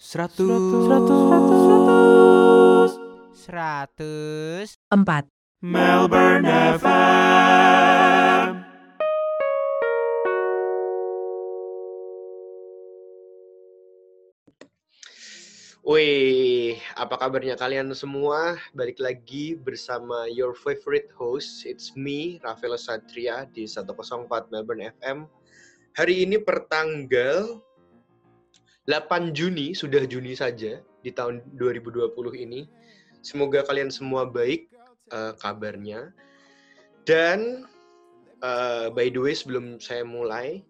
104 Melbourne FM. Wih, apa kabarnya kalian semua? Balik lagi bersama your favorite host. It's me, Rafael Satria di 104 Melbourne FM. Hari ini pertanggal 8 Juni, sudah Juni saja di tahun 2020 ini. Semoga kalian semua baik kabarnya. Dan by the way, sebelum saya mulai,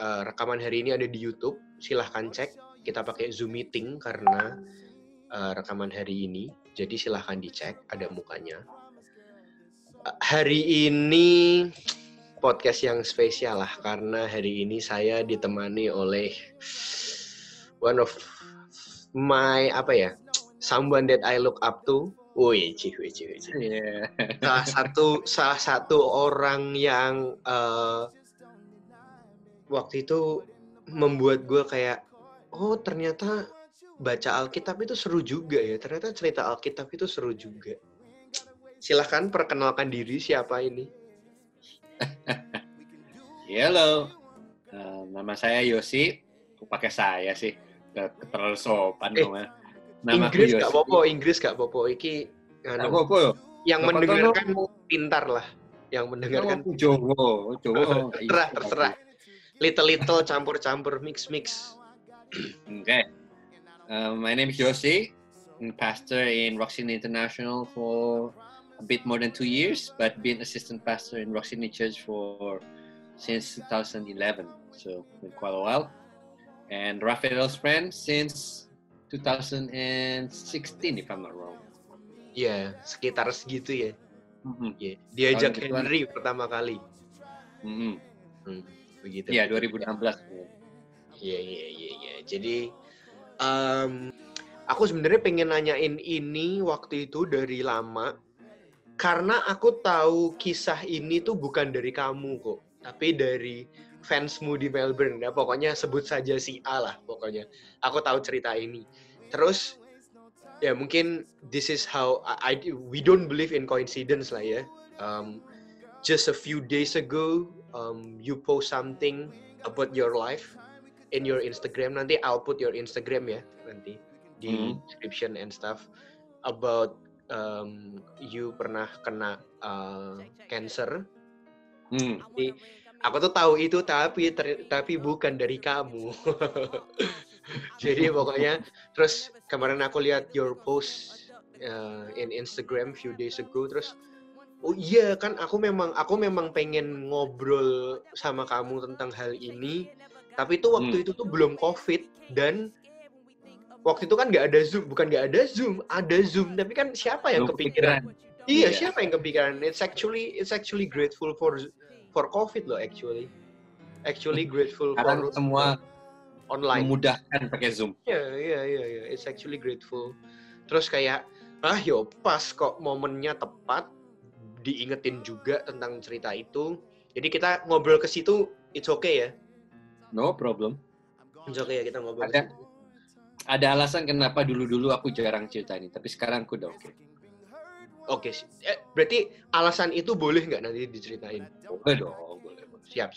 rekaman hari ini ada di YouTube. Silahkan cek, kita pakai Zoom meeting karena rekaman hari ini. Jadi silahkan dicek, ada mukanya. Hari ini podcast yang spesial lah, karena hari ini saya ditemani oleh one of my, someone that I look up to. Yeah. Salah satu orang yang waktu itu membuat gue kayak, oh ternyata baca Alkitab itu seru juga ya. Ternyata cerita Alkitab itu seru juga. Silahkan perkenalkan diri, siapa ini? Halo, nama saya Yosi. Pakai saya sih. Terlalu sopan namanya. Inggris gak popo, Iki gak popo. Yang gak mendengarkan pintar lah. Yang mendengarkan Jowo. Terserah. Little campur-campur, mix. Okay. My name is Yosi. I'm pastor in Roxy International for a bit more than 2 years, but been assistant pastor in Roxy Church since 2011. So been quite a while. And Rafael's friend since 2016 if I'm not wrong. Ya, sekitar segitu ya. Mm-hmm. Yeah. Diajak Henry pertama kali. Mm-hmm. Begitu. Ya, 2016. Iya. Jadi aku sebenarnya pengen nanyain ini waktu itu dari lama, karena aku tahu kisah ini tuh bukan dari kamu kok, tapi dari fansmu di Melbourne. Nah, pokoknya sebut saja si A lah pokoknya. Aku tahu cerita ini. Terus ya mungkin this is how we don't believe in coincidence lah ya. Just a few days ago you post something about your life in your Instagram. Nanti I'll put your Instagram ya nanti di description and stuff about you pernah kena cancer. Jadi, aku tuh tahu itu tapi bukan dari kamu. Jadi pokoknya terus kemarin aku lihat your post in Instagram few days ago, terus oh iya kan aku memang pengen ngobrol sama kamu tentang hal ini, tapi itu waktu itu tuh belum COVID, dan waktu itu kan ada Zoom, tapi kan siapa yang kepikiran? Iya, siapa yang kepikiran? It's actually grateful for COVID loh, actually grateful karena for semua online memudahkan pakai Zoom. Iya. It's actually grateful. Terus kayak pas kok momennya tepat, diingetin juga tentang cerita itu. Jadi kita ngobrol ke situ, it's okay ya? No problem. It's okay ya kita ngobrol. Ada alasan kenapa dulu aku jarang cerita ini, tapi sekarang aku udah okay. Oke, berarti alasan itu boleh nggak nanti diceritain? Boleh. Siap.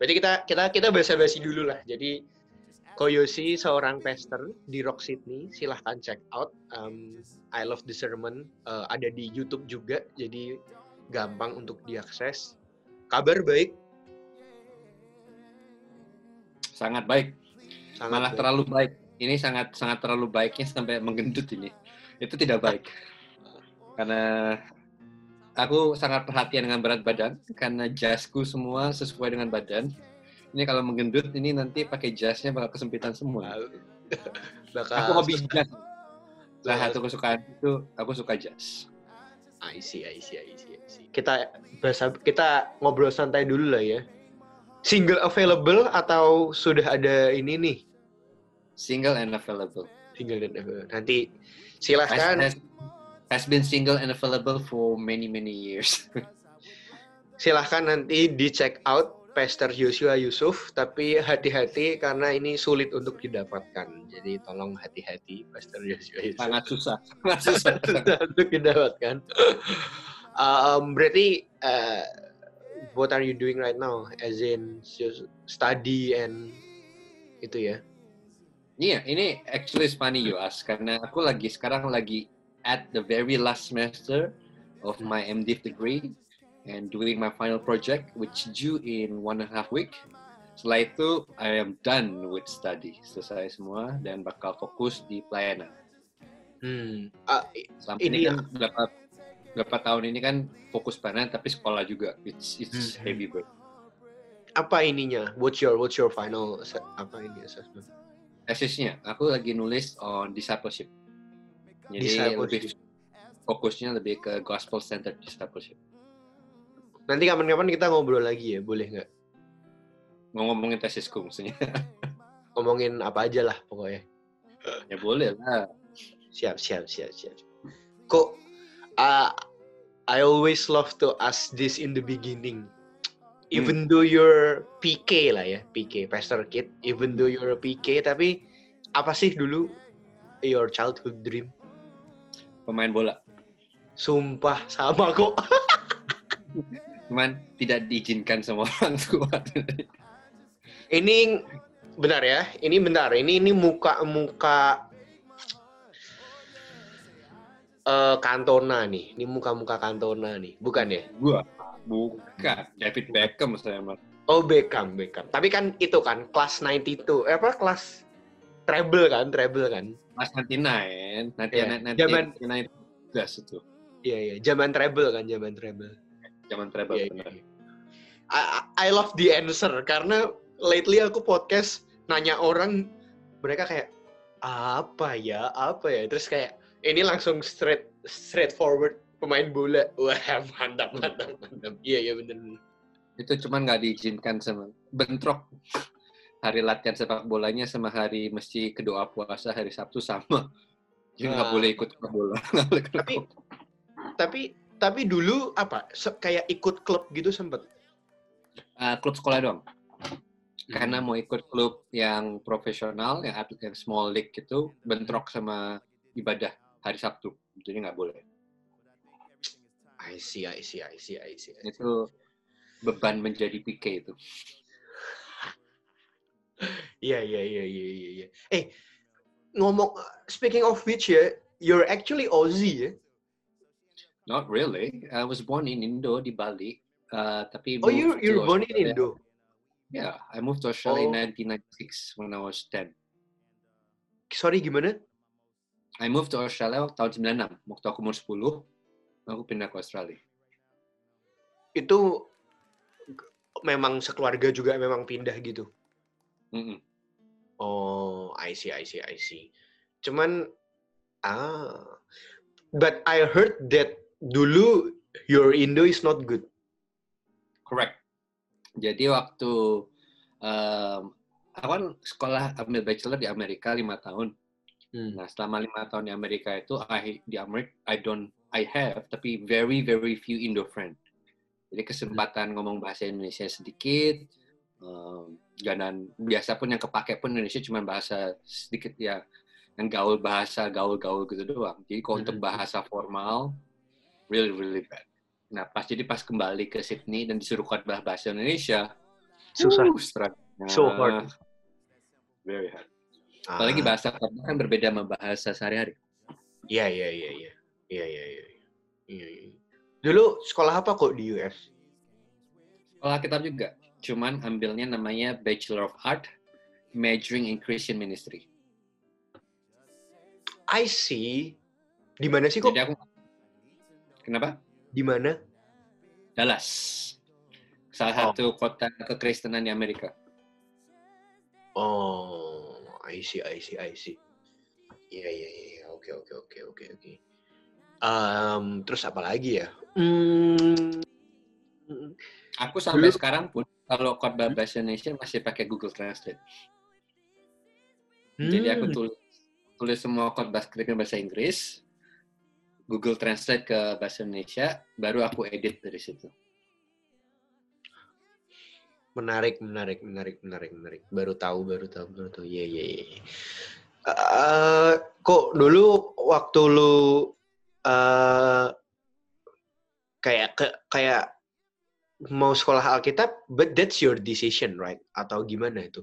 Berarti kita basa-basi dulu lah. Jadi Koyosi seorang pastor di Rock Sydney, silahkan check out. I love the sermon. Ada di YouTube juga, jadi gampang untuk diakses. Kabar baik? Sangat baik. Malah terlalu baik. Ini sangat terlalu baiknya sampai menggendut ini. Itu tidak baik. Karena aku sangat perhatian dengan berat badan, karena jasku semua sesuai dengan badan. Ini kalau menggendut, ini nanti pakai jasnya bakal kesempitan semua. Aku hobi jas. Satu kesukaan itu, aku suka jas. I see. Kita ngobrol santai dulu lah ya. Single available atau sudah ada ini nih? Single and available. Nanti silahkan. Has been single and available for many years. Silahkan nanti di check out Pastor Joshua Yusuf, tapi hati-hati karena ini sulit untuk didapatkan. Jadi tolong hati-hati, Pastor Joshua Yusuf. Sangat susah untuk didapatkan. Berarti what are you doing right now? As in just study and itu ya? Iya, yeah, ini actually is funny you ask karena aku sekarang lagi at the very last semester of my MDiv degree. And doing my final project, which due in 1.5 week. Setelah itu, I am done with study. Selesai semua dan bakal fokus di pelayanan. Sampai ini kan berapa tahun ini kan fokus pelayanan, tapi sekolah juga. It's heavy work. Apa ininya? What's your final assessment? Tesisnya, aku lagi nulis on discipleship. Jadi discipleship. Fokusnya lebih ke Gospel-centered Discipleship. Nanti kapan-kapan kita ngobrol lagi ya, boleh nggak? Ngomongin tesisku maksudnya. Ngomongin apa aja lah pokoknya. Ya boleh lah. Siap. Kok, I always love to ask this in the beginning. Even though you're PK lah ya, PK, Pastor Kid. Even though you're a PK, tapi apa sih dulu your childhood dream? Pemain bola. Sumpah, sama kok. Cuman tidak diizinkan sama orang tua. Ini benar ya? Ini benar. Ini muka-muka Cantona nih. Ini muka-muka Cantona nih. Bukan ya? Bukan. David Beckham saya mah. Oh, Beckham. Tapi kan itu kan kelas 92. Kelas treble kan? Kelas 99. Zaman 19 itu. Iya. Zaman treble. Zaman travel benar. Yeah. I love the answer karena lately aku podcast nanya orang, mereka kayak apa ya terus kayak ini langsung straightforward pemain bola. Wah, mantap. Iya benar. Itu cuman enggak diizinkan sama bentrok. Hari latihan sepak bolanya sama hari mesti kedoa puasa hari Sabtu sama. Jadi enggak boleh ikut ke bola. Tapi dulu apa? Kayak ikut klub gitu sempet? Klub sekolah doang. Karena mau ikut klub yang profesional, yang atlet, yang small league itu bentrok sama ibadah hari Sabtu. Jadi nggak boleh. I see. Itu beban menjadi PK itu. Iya. Ngomong, speaking of which ya, you're actually Aussie ya? Not really. I was born in Indo di Bali, tapi moved you're born in Indo. Yeah, I moved to Australia in 1996 when I was 10. Sorry, gimana? I moved to Australia tahun 96. Waktu aku umur 10, aku pindah ke Australia. Itu memang sekeluarga juga memang pindah gitu. Mm-mm. Oh, I see. Cuman but I heard that dulu your Indo is not good. Correct. Jadi waktu aku kan sekolah ambil bachelor di Amerika 5 tahun. Nah selama 5 tahun di Amerika itu I have tapi very very few Indo friend. Jadi kesempatan ngomong bahasa Indonesia sedikit. Dan biasa pun yang kepake pun Indonesia cuma bahasa sedikit ya. Yang gaul gitu doang. Jadi kalau untuk bahasa formal, really bad. Nah, jadi pas kembali ke Sydney dan disuruh khotbah bahasa Indonesia, susah. So hard. Very hard. Apalagi bahasa khotbah kan berbeda sama bahasa sehari-hari. Iya. Dulu sekolah apa kok di US? Sekolah kitab juga. Cuman ambilnya namanya Bachelor of Art, majoring in Christian Ministry. I see. Di mana sih kok? Jadi aku... Kenapa? Di mana? Dallas. Salah satu kota kekristenan di Amerika. Oh, I see. Iya. Oke. Terus apa lagi ya? Aku sampai sekarang pun kalau khotbah bahasa Indonesia masih pakai Google Translate. Jadi aku tulis semua khotbah skripnya bahasa Inggris, Google Translate ke bahasa Indonesia, baru aku edit dari situ. Menarik. Baru tahu. Iya. Kok dulu waktu lu kayak mau sekolah Alkitab, but that's your decision, right? Atau gimana itu?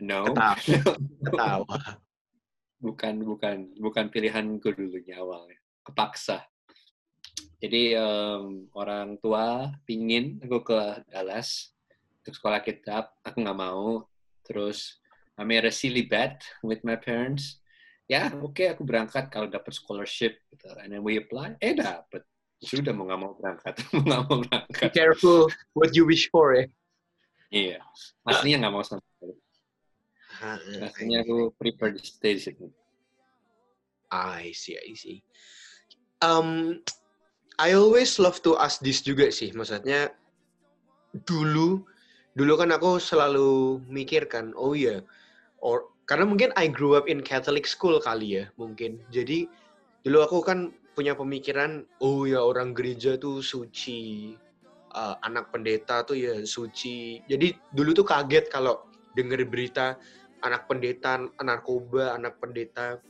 No. Ketawa. Bukan pilihanku dulunya awalnya. Kepaksa. Jadi orang tua pingin aku ke Dallas untuk sekolah kitab, aku nggak mau. Terus I made a silly bet with my parents. Okay, aku berangkat kalau dapat scholarship. Gitu. And then we apply. Dapat. Sudah mau nggak mau berangkat. Be careful what you wish for ya. Iya. Aslinya nggak mau sama sekali. Aslinya aku prefer to stay sini. I see. I always love to ask this juga sih, maksudnya dulu kan aku selalu mikirkan, karena mungkin I grew up in Catholic school kali ya, mungkin. Jadi dulu aku kan punya pemikiran, orang gereja tuh suci, anak pendeta tuh ya suci. Jadi dulu tuh kaget kalau denger berita anak pendeta, narkoba, anak pendeta.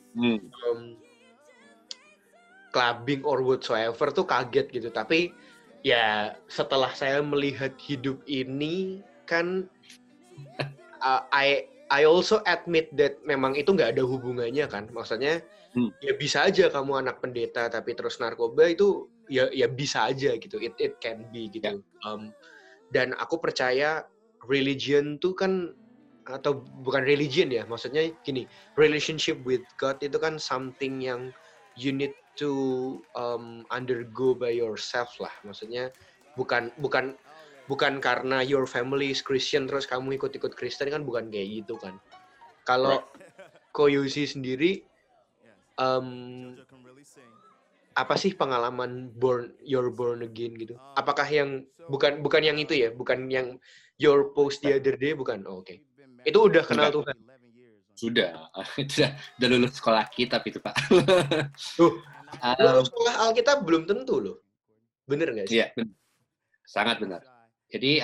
Clubbing or whatsoever tuh kaget gitu. Tapi ya setelah saya melihat hidup ini kan I also admit that memang itu nggak ada hubungannya kan. Maksudnya ya bisa aja kamu anak pendeta tapi terus narkoba itu ya bisa aja gitu. It can be gitu. Yeah. Dan aku percaya religion tuh kan, atau bukan religion ya, maksudnya gini, relationship with God itu kan something yang you need to undergo by yourself lah, maksudnya bukan karena your family is Christian terus kamu ikut-ikut Kristen kan, bukan kayak gitu kan. Kalau Koyosi sendiri apa sih pengalaman born again gitu? Apakah yang bukan yang itu ya, bukan yang your post the other day, bukan? Okay. Itu udah kenal Tuhan. Sudah lulus sekolah kitab itu, Pak. Lulus sekolah Alkitab belum tentu loh. Bener nggak sih? Iya, benar. Sangat benar. Jadi,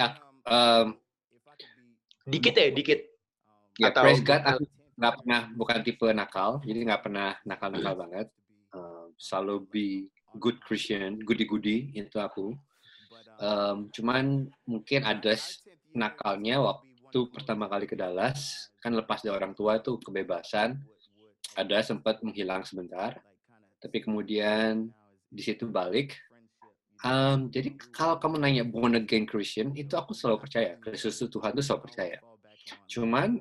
dikit. Ya, atau praise God, aku nggak pernah, bukan tipe nakal, jadi nggak pernah nakal-nakal banget. Selalu be good Christian, goody-goody, itu aku. Cuman mungkin ada nakalnya waktu pertama kali ke Dallas, kan lepas dari orang tua tuh kebebasan, ada sempat menghilang sebentar, tapi kemudian di situ balik. Jadi kalau kamu nanya born again Christian, itu aku selalu percaya, Kristus itu Tuhan, itu selalu percaya. Cuman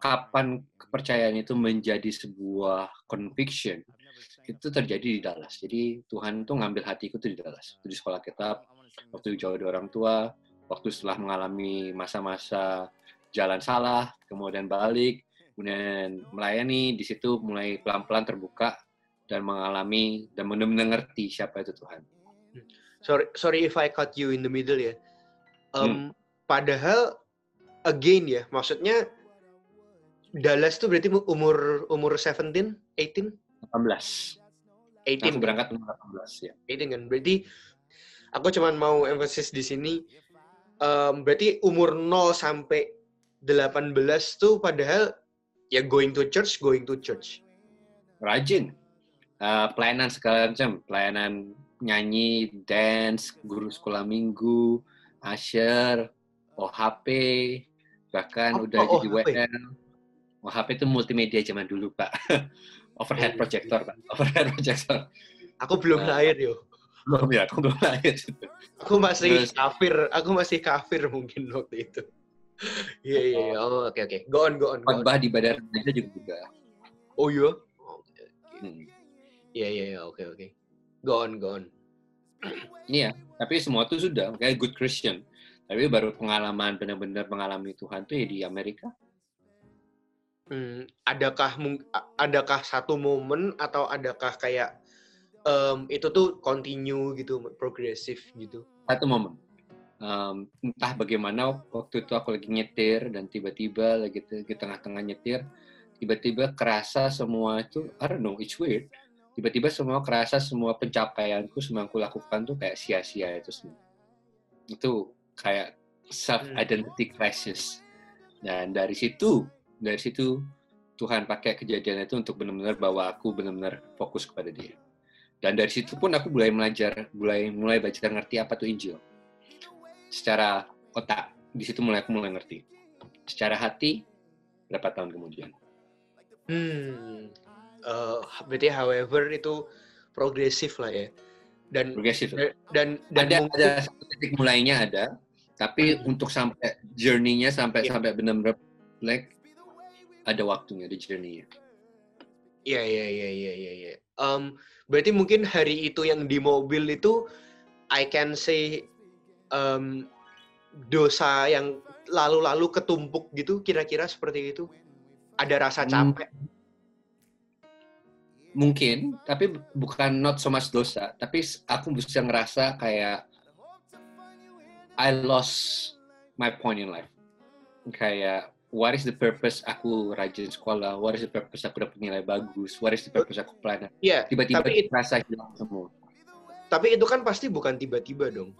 kapan kepercayaan itu menjadi sebuah conviction, itu terjadi di Dallas. Jadi Tuhan tuh ngambil hatiku tuh di Dallas, di sekolah kitab, waktu jauh dari orang tua, waktu setelah mengalami masa-masa jalan salah, kemudian balik, kemudian melayani, di situ mulai pelan-pelan terbuka dan mengalami dan benar-benar ngerti siapa itu Tuhan. Sorry if I cut you in the middle ya. Padahal again ya, maksudnya Dallas tuh berarti umur 17, 18? 18. Aku berangkat umur 18 ya. 18 kan. Berarti aku cuman mau emphasis di sini, berarti umur 0 sampai 18 tuh padahal ya going to church. Rajin. Pelayanan segala macam. Pelayanan nyanyi, dance, guru sekolah minggu, usher, OHP, bahkan udah jadi WL. OHP itu multimedia zaman dulu, Pak. Overhead projector. Aku belum lahir, yo. Belum ya, aku belum lahir. Aku masih kafir mungkin waktu itu. Iya. Oke. Go on. Khotbah di Bandar Indonesia juga. Oh iya? Iya, oke. Go on. Iya, tapi semua itu sudah kayak good Christian. Tapi baru pengalaman benar-benar mengalami Tuhan tuh ya di Amerika. Adakah satu momen atau adakah kayak itu tuh continue gitu, progresif gitu? Satu momen. Entah bagaimana waktu itu aku lagi nyetir dan tiba-tiba lagi di tengah-tengah nyetir tiba-tiba kerasa semua itu, I don't know, it's weird, tiba-tiba semua kerasa semua pencapaianku, semua yang aku lakukan tuh kayak sia-sia itu semua. Itu kayak self-identity crisis. Dan dari situ Tuhan pakai kejadian itu untuk benar-benar bawa aku benar-benar fokus kepada Dia. Dan dari situ pun aku mulai belajar ngerti apa tuh Injil. Secara otak, di situ aku mulai ngerti. Secara hati, berapa tahun kemudian. Berarti however itu progresif lah ya. Dan progresif. Dan ada satu titik mulainya ada, tapi untuk sampai journey-nya sampai benar-benar like, ada waktunya di journey-nya. Iya. Berarti mungkin hari itu yang di mobil itu, I can say dosa yang lalu-lalu ketumpuk gitu, kira-kira seperti itu. Ada rasa capek. Mungkin, tapi bukan not so much dosa. Tapi aku bisa ngerasa kayak I lost my point in life. Kayak what is the purpose aku rajin sekolah, what is the purpose aku dapat nilai bagus, what is the purpose aku planner. Yeah, tiba-tiba terasa hilang semua. Tapi itu kan pasti bukan tiba-tiba dong.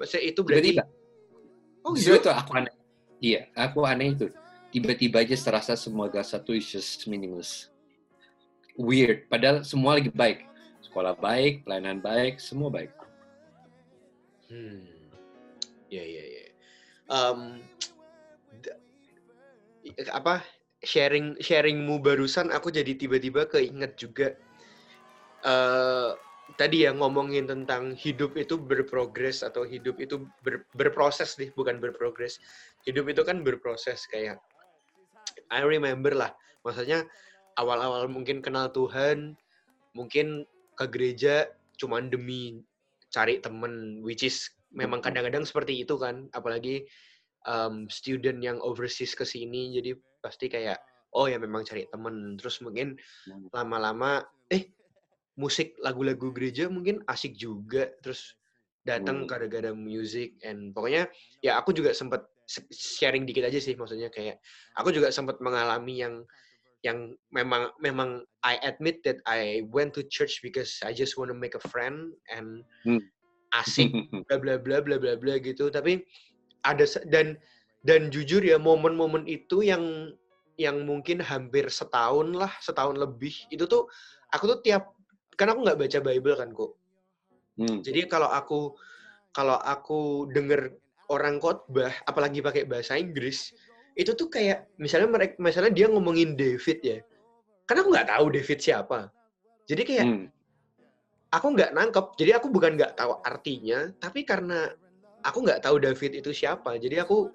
Maksudnya itu berarti tiba-tiba. Oh gitu? Itu aku aneh. Iya, aku aneh itu. Tiba-tiba aja terasa semua gak satu is just meaningless. Weird, padahal semua lagi baik. Sekolah baik, pelayanan baik, semua baik. Ya. Sharingmu barusan aku jadi tiba-tiba keinget juga tadi ya ngomongin tentang hidup itu berprogres atau hidup itu berproses deh, bukan berprogres. Hidup itu kan berproses, kayak I remember lah, maksudnya awal-awal mungkin kenal Tuhan, mungkin ke gereja cuman demi cari temen, which is memang kadang-kadang seperti itu kan, apalagi student yang overseas ke sini, jadi pasti kayak oh ya memang cari temen. Terus mungkin lama-lama musik, lagu-lagu gereja mungkin asik juga, terus datang gara-gara music. And pokoknya ya aku juga sempat sharing dikit aja sih, maksudnya kayak aku juga sempat mengalami yang memang I admit that I went to church because I just want to make a friend and asik bla bla bla bla bla bla gitu. Tapi ada dan jujur ya momen-momen itu yang mungkin hampir setahun lebih itu tuh aku tuh tiap, karena aku nggak baca Bible kan kok. Jadi kalau aku denger orang khotbah apalagi pakai bahasa Inggris itu tuh kayak misalnya dia ngomongin David ya, karena aku nggak tahu David siapa, jadi kayak aku nggak nangkep. Jadi aku bukan nggak tahu artinya, tapi karena aku nggak tahu David itu siapa. Jadi aku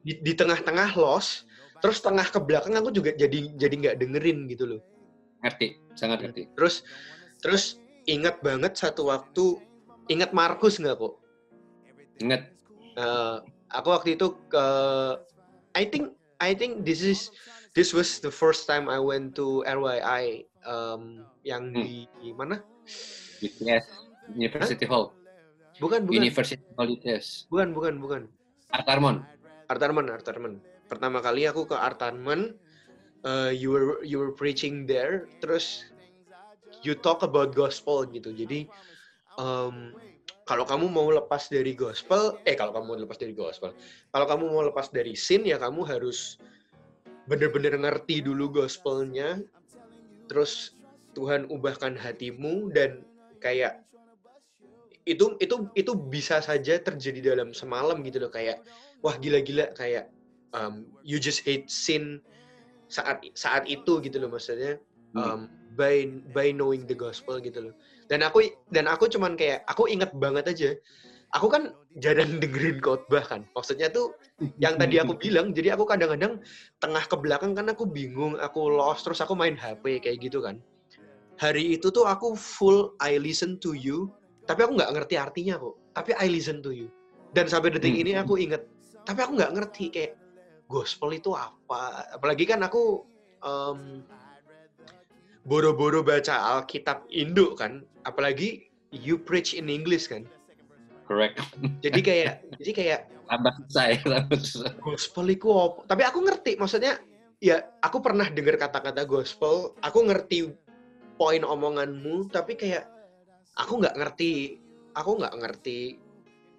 di tengah-tengah lost, terus tengah ke belakang aku juga jadi nggak dengerin gitu loh. Ngerti, sangat ngerti. Terus ingat banget satu waktu, ingat Markus nggak kok? Ingat. Aku waktu itu ke, I think this was the first time I went to RYI yang di mana? Yes, University Hall. Bukan. University Colleges. Bukan. Artarmon. Pertama kali aku ke Artarmon, you were preaching there, terus you talk about gospel gitu. Jadi kalau kamu mau lepas dari sin ya kamu harus bener-bener ngerti dulu gospelnya, terus Tuhan ubahkan hatimu. Dan kayak itu bisa saja terjadi dalam semalam gitu loh, kayak wah gila-gila, kayak you just hate sin saat itu gitu loh, maksudnya by knowing the gospel gitu loh. Dan aku cuman kayak aku inget banget aja, aku kan jarang dengerin khotbah kan, maksudnya tuh yang tadi aku bilang, jadi aku kadang-kadang tengah ke belakang kan, aku bingung, aku lost, terus aku main HP kayak gitu kan. Hari itu tuh aku full I listen to you, tapi aku nggak ngerti artinya kok. Tapi I listen to you. Dan sampai detik ini aku inget. Tapi aku nggak ngerti kayak gospel itu apa. Apalagi kan aku boro-boro baca Alkitab Indo kan. Apalagi you preach in English kan. Correct. Jadi kayak. Tambah susah. Gospel itu apa? Tapi aku ngerti. Maksudnya ya aku pernah dengar kata-kata gospel. Aku ngerti poin omonganmu. Tapi kayak aku nggak ngerti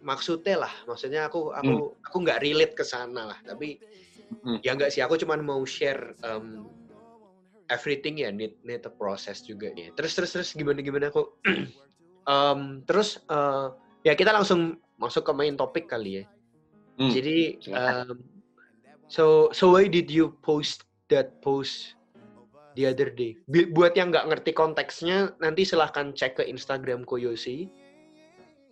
maksudnya lah, maksudnya aku nggak relate ke sana lah, tapi ya nggak sih, aku cuma mau share everything ya, need a process juga ya. Terus gimana aku ya kita langsung masuk ke main topik kali ya. Jadi so why did you post that post the other day? Buat yang nggak ngerti konteksnya, nanti silahkan cek ke Instagram Koyosi.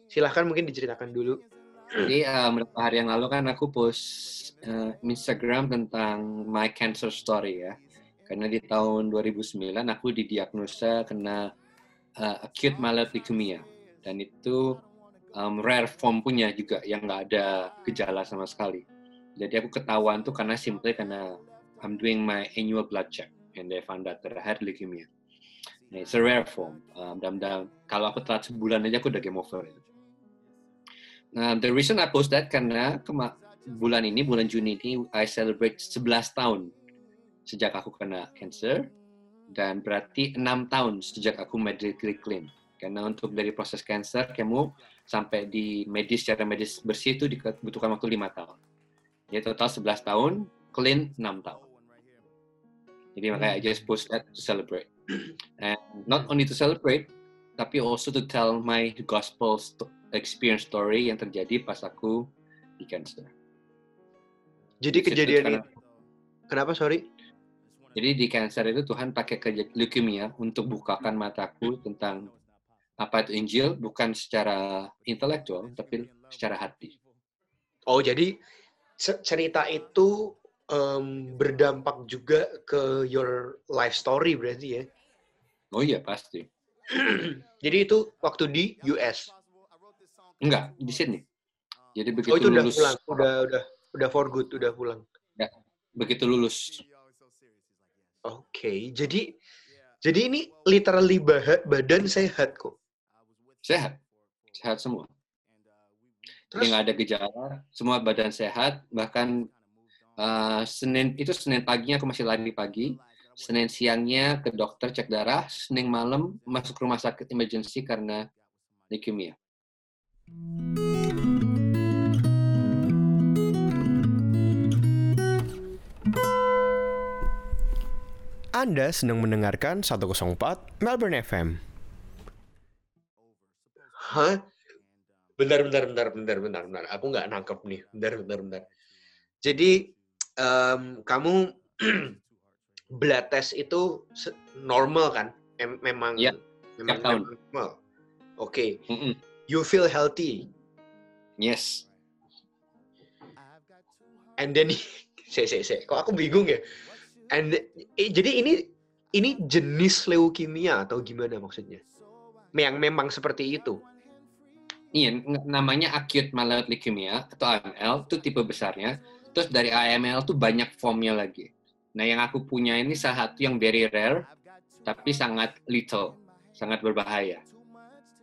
Silahkan mungkin diceritakan dulu. Jadi beberapa hari yang lalu kan aku post Instagram tentang my cancer story ya. Karena di tahun 2009 aku didiagnosa kena acute myeloid leukemia. Dan itu rare form punya juga yang nggak ada gejala sama sekali. Jadi aku ketahuan tuh karena simply karena I'm doing my annual blood check. And they found out that I had leukemia. Nah, it's a rare form. Mudah-mudahan kalau aku telat sebulan aja aku udah game over. Nah, the reason I post that karena bulan Juni ini, I celebrate 11 tahun sejak aku kena cancer, dan berarti 6 tahun sejak aku medically clean. Karena untuk dari proses cancer, kemo sampai di medis, secara medis bersih itu dibutuhkan waktu 5 tahun. Jadi total 11 tahun, clean 6 tahun. Jadi makanya I just post that to celebrate. And not only to celebrate, tapi also to tell my gospel experience story yang terjadi pas aku di cancer. Jadi kejadian itu, kenapa, sorry? Jadi di cancer itu Tuhan pakai leukemia untuk bukakan mataku tentang apa itu Injil, bukan secara intelektual, tapi secara hati. Oh, jadi cerita itu berdampak juga ke your life story berarti ya? Oh iya, pasti. Jadi itu waktu di US? Enggak, di Sydney. Jadi begitu itu udah lulus, pulang. Udah for good, udah pulang. Ya, begitu lulus. Oke, jadi ini literally badan sehat kok? Sehat semua. Terus? Jadi nggak ada gejala, semua badan sehat, bahkan Senin paginya aku masih lari pagi, Senin siangnya ke dokter cek darah, Senin malam masuk rumah sakit emergency karena leukemia. Anda sedang mendengarkan 104 Melbourne FM. Hah? Bentar. Aku nggak nangkep nih. Bentar. Jadi kamu blood test itu normal kan? Memang ya, memang normal. Oke. Okay. You feel healthy. Yes. And then kok aku bingung ya? Jadi ini jenis leukemia atau gimana maksudnya? Yang memang seperti itu. Iya, namanya acute myeloid leukemia atau AML, itu tipe besarnya. Terus dari AML tuh banyak formnya lagi. Nah, yang aku punya ini salah satu yang very rare, tapi sangat lethal, sangat berbahaya.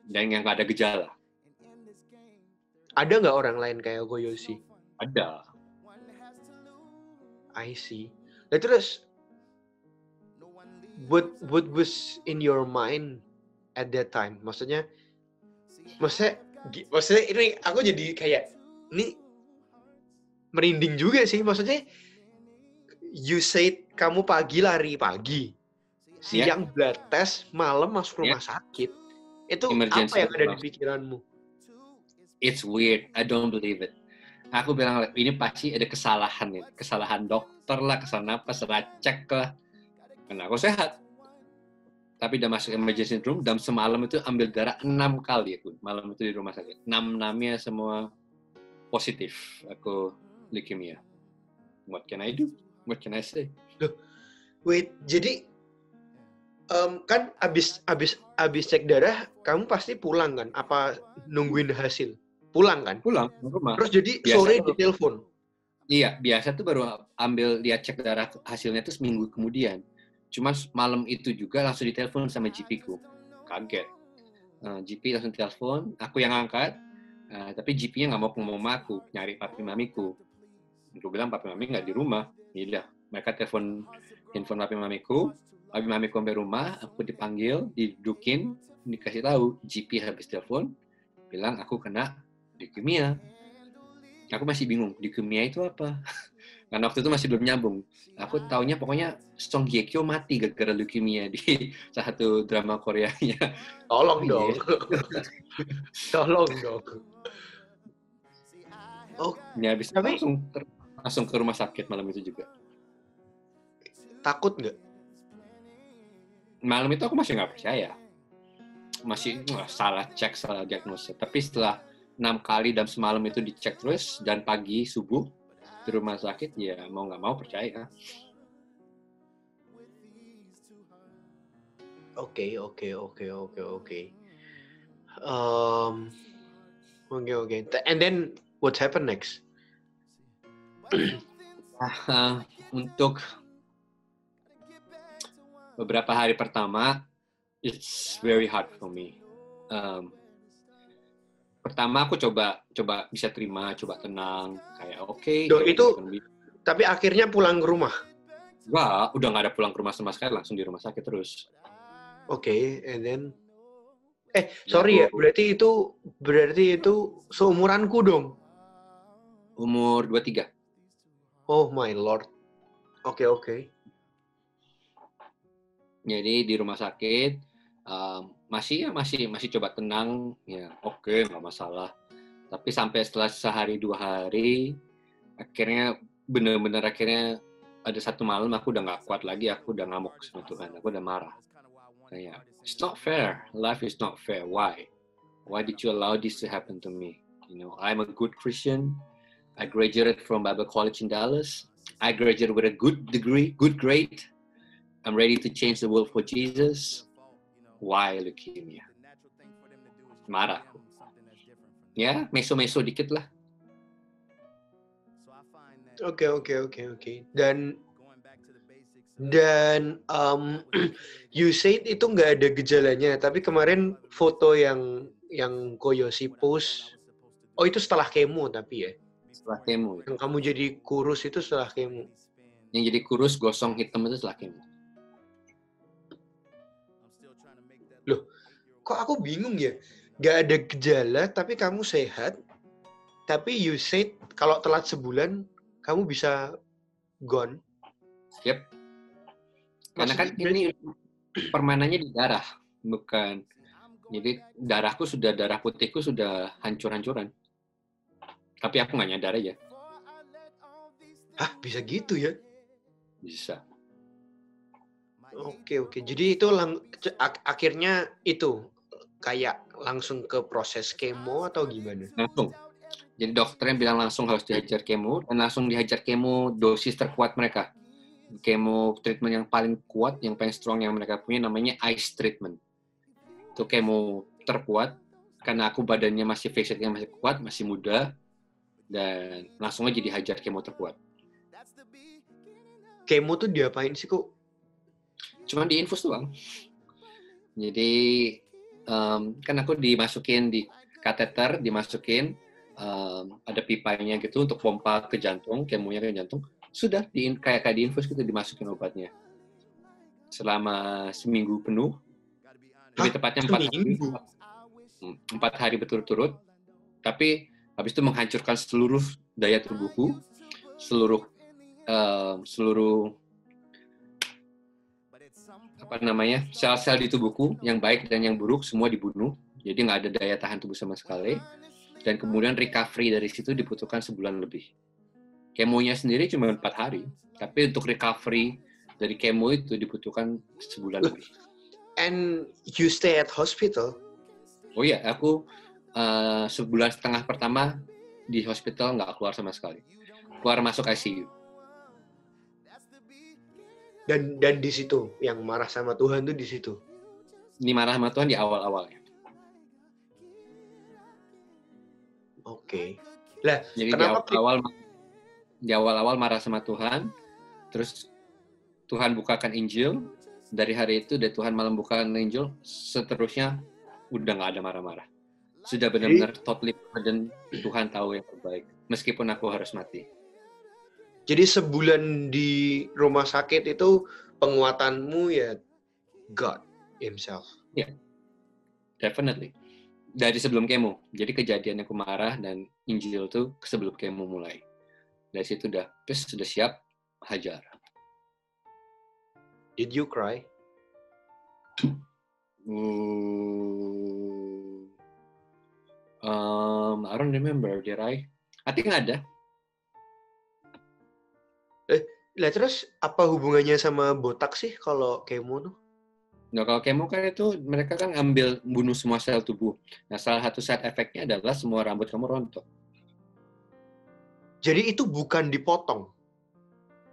Dan yang nggak ada gejala. Ada nggak orang lain kayak Koyosi? Ada. I see. Nah, terus, what was in your mind at that time? Maksudnya ini aku jadi kayak, ini merinding juga sih, maksudnya you said kamu pagi lari pagi, siang blood test, malam masuk rumah sakit. Itu emergency, apa yang ada di pikiranmu? It's weird, I don't believe it. Aku bilang ini pasti ada kesalahan nih, kesalahan dokter lah, kesalahan apa, salah cek lah. Karena aku sehat. Tapi udah masuk emergency room, dan semalam itu ambil darah 6 kali aku, malam itu di rumah sakit. 6-6-nya semua positif, aku leukemia. What can I do? What can I say? Loh, wait, jadi kan abis cek darah, kamu pasti pulang kan? Apa nungguin hasil? Pulang kan? Pulang, rumah. Terus jadi biasa sore di telepon? Iya, biasa tuh baru ambil lihat cek darah hasilnya tuh seminggu kemudian. Cuma malam itu juga langsung di telepon sama GP ku. Kaget. GP langsung telepon, aku yang angkat. Tapi GP-nya nggak mau ke rumah aku, nyari papi mamiku. Aku bilang papi mami nggak di rumah. Iya, mereka telepon papi mamiku sampai rumah, aku dipanggil, didudukin, dikasih tahu. GP habis telepon, bilang aku kena leukemia. Aku masih bingung, leukemia itu apa? Karena waktu itu masih belum nyambung. Aku taunya pokoknya Song Hye Kyo mati gara-gara leukemia di satu drama Koreanya. Tolong dong. Tolong dong. Oh, ya, habis tapi langsung ke rumah sakit malam itu juga. Takut nggak? Malam itu aku masih nggak percaya. Masih salah cek, salah diagnosa. Tapi setelah 6 kali dalam semalam itu dicek terus, dan pagi subuh di rumah sakit, ya mau nggak mau percaya. Oke. Oke. And then what happened next? Untuk beberapa hari pertama, it's very hard for me. Pertama aku coba bisa terima, coba tenang, kayak oke. Tapi akhirnya pulang ke rumah? Wah, udah nggak ada pulang ke rumah sama sekali, langsung di rumah sakit terus. Oke, and then... sorry ya, berarti itu seumuranku dong? Umur 23. Oh my lord. Oke. Jadi di rumah sakit, masih coba tenang ya, oke, nggak masalah. Tapi sampai setelah sehari dua hari, akhirnya akhirnya ada satu malam aku udah nggak kuat lagi, aku udah ngamuk sama Tuhan, aku udah marah. Kayak, it's not fair, life is not fair. Why did you allow this to happen to me? You know, I'm a good Christian. I graduated from Bible College in Dallas. I graduated with a good degree, good grade. I'm ready to change the world for Jesus. Why leukemia? Marah. Ya, meso-meso dikit lah. Oke. Dan you said itu nggak ada gejalanya, tapi kemarin foto yang Koyosi post, oh itu setelah kemo tapi ya? Setelah kemo. Yang kamu jadi kurus itu setelah kemo? Yang jadi kurus, gosong, hitam itu setelah kemo. Loh, kok aku bingung ya? Gak ada gejala, tapi kamu sehat. Tapi you said, kalau telat sebulan, kamu bisa gone. Yep. Karena kan ini permanennya di darah, bukan. Jadi darah putihku sudah hancur-hancuran. Tapi aku gak nyadar aja. Hah, bisa gitu ya? Bisa. Oke. Jadi itu akhirnya itu kayak langsung ke proses kemo atau gimana? Langsung. Jadi dokternya bilang langsung harus dihajar kemo, dan langsung dihajar kemo dosis terkuat mereka. Kemo treatment yang paling kuat, yang paling strong yang mereka punya namanya ice treatment. Itu kemo terkuat, karena aku badannya masih fisiknya masih kuat, masih muda, dan langsung aja dihajar kemo terkuat. Kemo tuh diapain sih kok? Cuma diinfus doang. Jadi kan aku dimasukin di kateter, ada pipanya gitu untuk pompa ke jantung, kemonya ke jantung. Sudah kayak diinfus gitu, dimasukin obatnya. Selama seminggu penuh. Lebih tepatnya 4 hari berturut-turut. Tapi habis itu menghancurkan seluruh daya tubuhku, seluruh sel-sel di tubuhku yang baik dan yang buruk semua dibunuh, jadi nggak ada daya tahan tubuh sama sekali. Dan kemudian recovery dari situ dibutuhkan sebulan lebih. Kemonya sendiri cuma 4 hari, tapi untuk recovery dari kemo itu dibutuhkan sebulan lebih. And you stay at hospital? Oh iya, aku sebulan setengah pertama di hospital nggak keluar sama sekali, keluar masuk ICU. Dan di situ yang marah sama Tuhan tuh di situ. Ini marah sama Tuhan di awal-awalnya. Oke. Lah, jadi kenapa di awal-awal marah sama Tuhan, terus Tuhan bukakan Injil, dari hari itu dari Tuhan malam bukakan Injil, seterusnya udah nggak ada marah-marah. Sudah benar-benar totally dan Tuhan tahu yang terbaik, meskipun aku harus mati. Jadi sebulan di rumah sakit itu penguatanmu ya God himself. Yeah, definitely. dari sebelum kemo. Jadi kejadiannya aku marah dan Injil tuh sebelum kemo mulai. Dari situ udah, terus sudah siap hajar. Did you cry? I don't remember, did I? I think ada. Terus apa hubungannya sama botak sih kalau kemo tuh? Nah, kalau kemo kan itu mereka kan ambil bunuh semua sel tubuh. Nah, salah satu side effect-nya adalah semua rambut kamu rontok. Jadi itu bukan dipotong?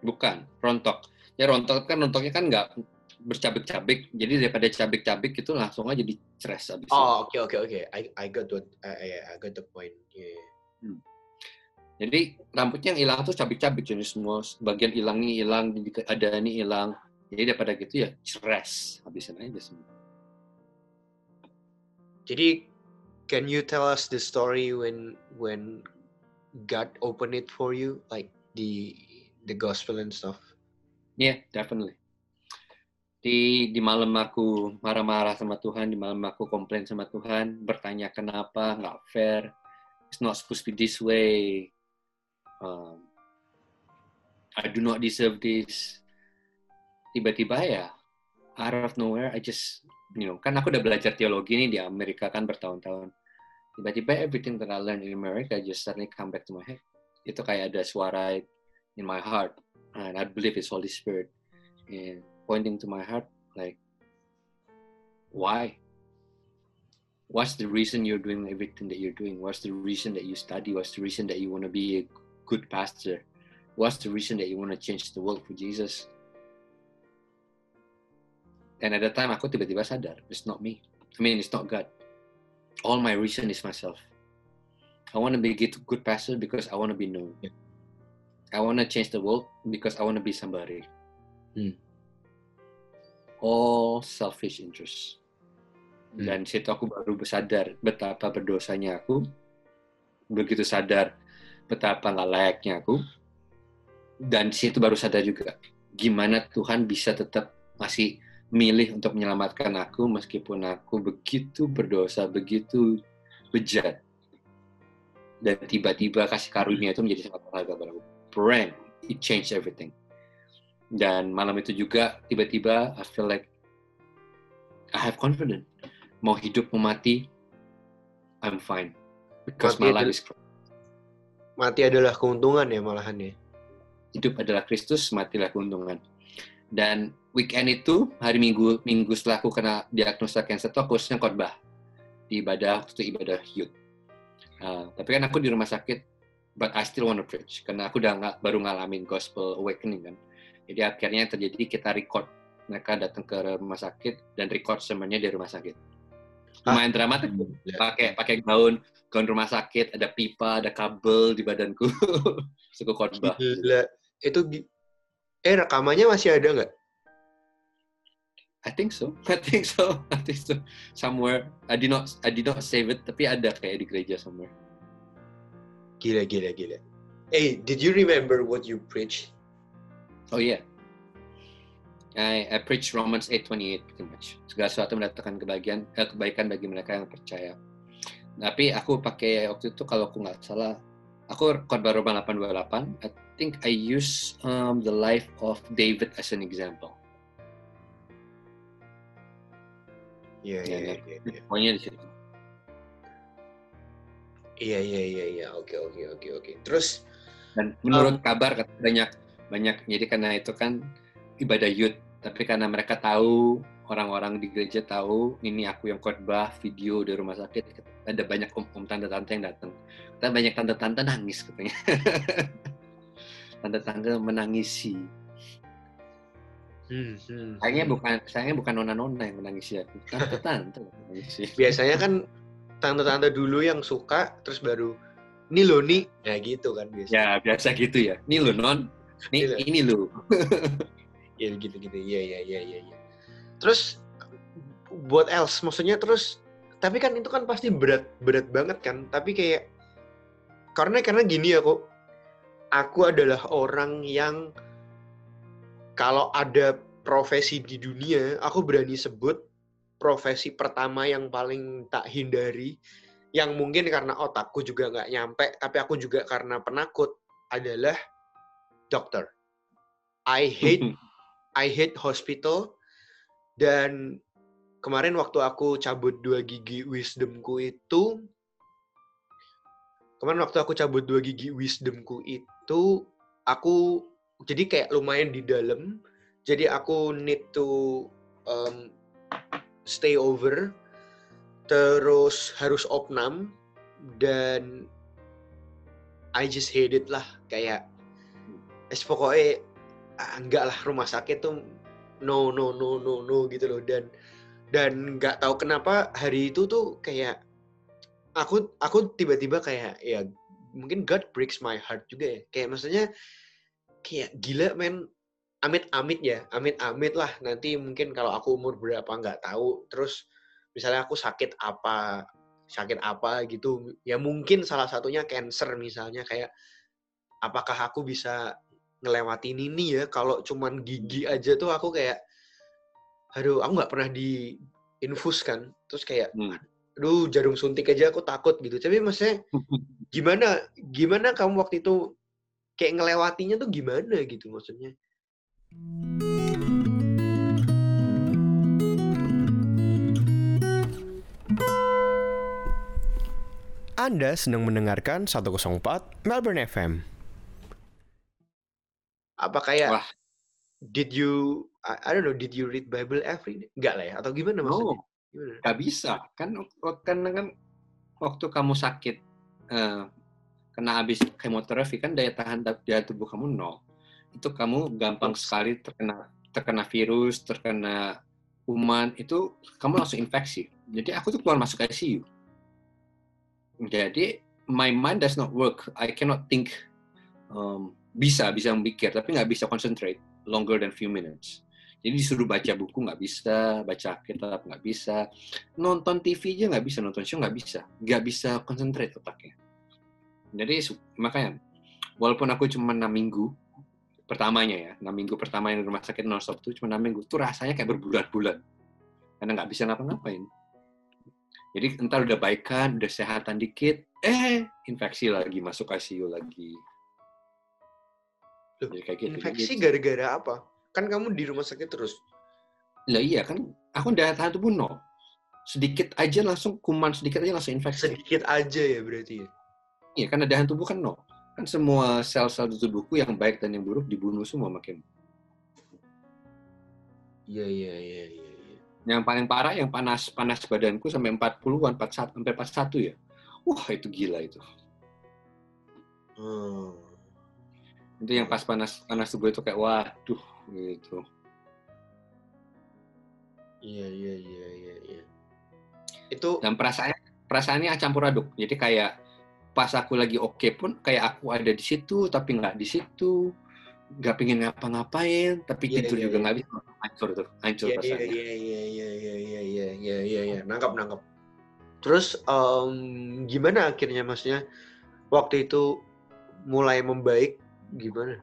Bukan, rontok. Ya rontok kan, rontoknya kan nggak bercabik-cabik. Jadi daripada cabik-cabik itu langsung aja jadi stress abis. Oh, oke. I got the point. Yeah. Jadi rambutnya yang hilang tuh cabik-cabik, jadi semua bagian hilangnya hilang, ada ini hilang. Jadi daripada gitu ya, stress habisin aja semua. Jadi, can you tell us the story when God opened it for you, like the gospel and stuff? Yeah, definitely. Di malam aku marah-marah sama Tuhan, di malam aku komplain sama Tuhan, bertanya kenapa, nggak fair, it's not supposed to be this way, I do not deserve this. Tiba-tiba ya, out of nowhere, I just, kan aku udah belajar teologi nih di Amerika kan bertahun-tahun. Tiba-tiba everything that I learned in America just suddenly come back to my head. Itu kayak ada suara in my heart, and I believe it's Holy Spirit, and pointing to my heart, like, why? What's the reason you're doing everything that you're doing? What's the reason that you study? What's the reason that you want to be a good pastor? What's the reason that you want to change the world for Jesus? And at that time, aku tiba-tiba sadar, it's not me. I mean, it's not God. All my reason is myself. I want to be a good pastor because I want to be known. Yeah. I want to change the world because I want to be somebody. All selfish interests. Dan situ aku baru sadar betapa berdosanya aku. Begitu sadar betapa nggak layaknya aku. Dan situ baru sadar juga gimana Tuhan bisa tetap masih milih untuk menyelamatkan aku meskipun aku begitu berdosa, begitu bejat. Dan tiba-tiba kasih karunia itu menjadi sangat berharga bagi aku. Brand, it changed everything. Dan malam itu juga tiba-tiba I feel like I have confidence. Mau hidup, mau mati, I'm fine. Because my life is Christ. Mati adalah keuntungan ya malahan ya? Hidup adalah Kristus, mati adalah keuntungan. Dan weekend itu, hari Minggu setelah aku kena diagnosa kanker, aku harusnya khotbah di ibadah youth. Tapi kan aku di rumah sakit, but I still want to preach. Karena aku udah baru ngalamin gospel awakening kan. Jadi akhirnya terjadi kita record. Mereka datang ke rumah sakit dan record semuanya di rumah sakit. Lumayan dramatik. Pakai gaun rumah sakit, ada pipa, ada kabel di badanku. Suku khotbah. Itu rekamannya masih ada nggak? I think so. Somewhere. I did not save it, tapi ada kayak di gereja somewhere. Gila. Hey, did you remember what you preached? Oh yeah. I preached Romans 828 pretty much. Segala sesuatu mendatangkan kebaikan bagi mereka yang percaya. Tapi aku pakai waktu itu kalau aku nggak salah, aku khotbah Roma 828. I think I use the life of David as an example. Iya. Pokoknya di situ. Iya. Oke. Terus dan menurut kabar banyak. Jadi karena itu kan ibadah youth, tapi karena mereka tahu orang-orang di gereja tahu ini aku yang khotbah video di rumah sakit, ada banyak om tante-tante yang datang. Kita banyak tante-tante nangis katanya. Tante-tante menangisi. Sayangnya bukan nona-nona yang menangisi aku. Tante-tante menangisi. Biasanya kan tante-tante dulu yang suka, terus baru, ini lo, nih. Ya gitu kan biasa. Ya, biasa gitu ya. Ini lo, non. Ini lo. Ya gitu-gitu. Iya. Terus, what else? Maksudnya terus, tapi kan itu kan pasti berat banget kan. Tapi kayak, karena gini ya kok. Aku adalah orang yang kalau ada profesi di dunia, aku berani sebut profesi pertama yang paling tak hindari, yang mungkin karena otakku juga nggak nyampe, tapi aku juga karena penakut, adalah dokter. I hate hospital. Dan kemarin waktu aku cabut 2 gigi wisdomku itu, aku jadi kayak lumayan di dalam. Jadi aku need to stay over, terus harus opnam, dan I just hate it lah. Kayak pokoknya enggak lah, rumah sakit tuh no gitu loh. Dan nggak tahu kenapa hari itu tuh kayak aku tiba-tiba kayak, ya mungkin God breaks my heart juga ya, kayak maksudnya kayak gila men, amit-amit lah nanti mungkin kalau aku umur berapa nggak tahu, terus misalnya aku sakit apa gitu ya, mungkin salah satunya cancer misalnya, kayak apakah aku bisa ngelewatin ini ya. Kalau cuman gigi aja tuh aku kayak, aduh, aku nggak pernah diinfus kan, terus kayak aduh, jarum suntik aja aku takut gitu. Tapi maksudnya gimana kamu waktu itu kayak ngelewatinya tuh gimana gitu maksudnya. Anda sedang mendengarkan 104 Melbourne FM. Apa kayak did you read Bible every day? Enggak lah ya, atau gimana maksudnya? No. Gak bisa, kan waktu kamu sakit kena habis kemoterapi kan daya tubuh kamu nol. Itu kamu gampang sekali terkena virus, terkena kuman, itu kamu langsung infeksi. Jadi aku tuh keluar masuk ICU. Jadi my mind does not work, I cannot think. Bisa mikir tapi nggak bisa concentrate longer than few minutes. Jadi disuruh baca buku nggak bisa, baca kitab nggak bisa, nonton TV aja nggak bisa, nonton show nggak bisa konsentrasi otaknya. Jadi makanya, walaupun aku cuma 6 minggu pertamanya ya, 6 minggu pertama yang di rumah sakit non-stop itu cuma 6 minggu, tuh rasanya kayak berbulan-bulan, karena nggak bisa ngapa-ngapain. Jadi entar udah baikan, udah sehatan dikit, infeksi lagi, masuk ICU lagi. Loh, gitu, infeksi gitu. Gara-gara apa? Kan kamu di rumah sakit terus? Lah iya kan, aku udah tahan tubuh nol. Sedikit aja langsung kuman, sedikit aja langsung infeksi. Sedikit aja ya berarti ya? Iya, karena dahan tubuh kan nol. Kan semua sel-sel di tubuhku yang baik dan yang buruk dibunuh semua makin. Iya. Yang paling parah yang panas badanku sampai 40-an, 41, sampai 41 ya. Wah, itu gila itu. Itu yang pas panas tubuh itu kayak waduh gitu. Iya. Itu dan perasaannya campur aduk. Jadi kayak pas aku lagi oke pun kayak aku ada di situ tapi nggak di situ, nggak pengen ngapa-ngapain tapi tidur juga nggak bisa. Hancur perasaannya. Iya. Nangkap. Terus gimana akhirnya Masnya waktu itu mulai membaik? Gimana?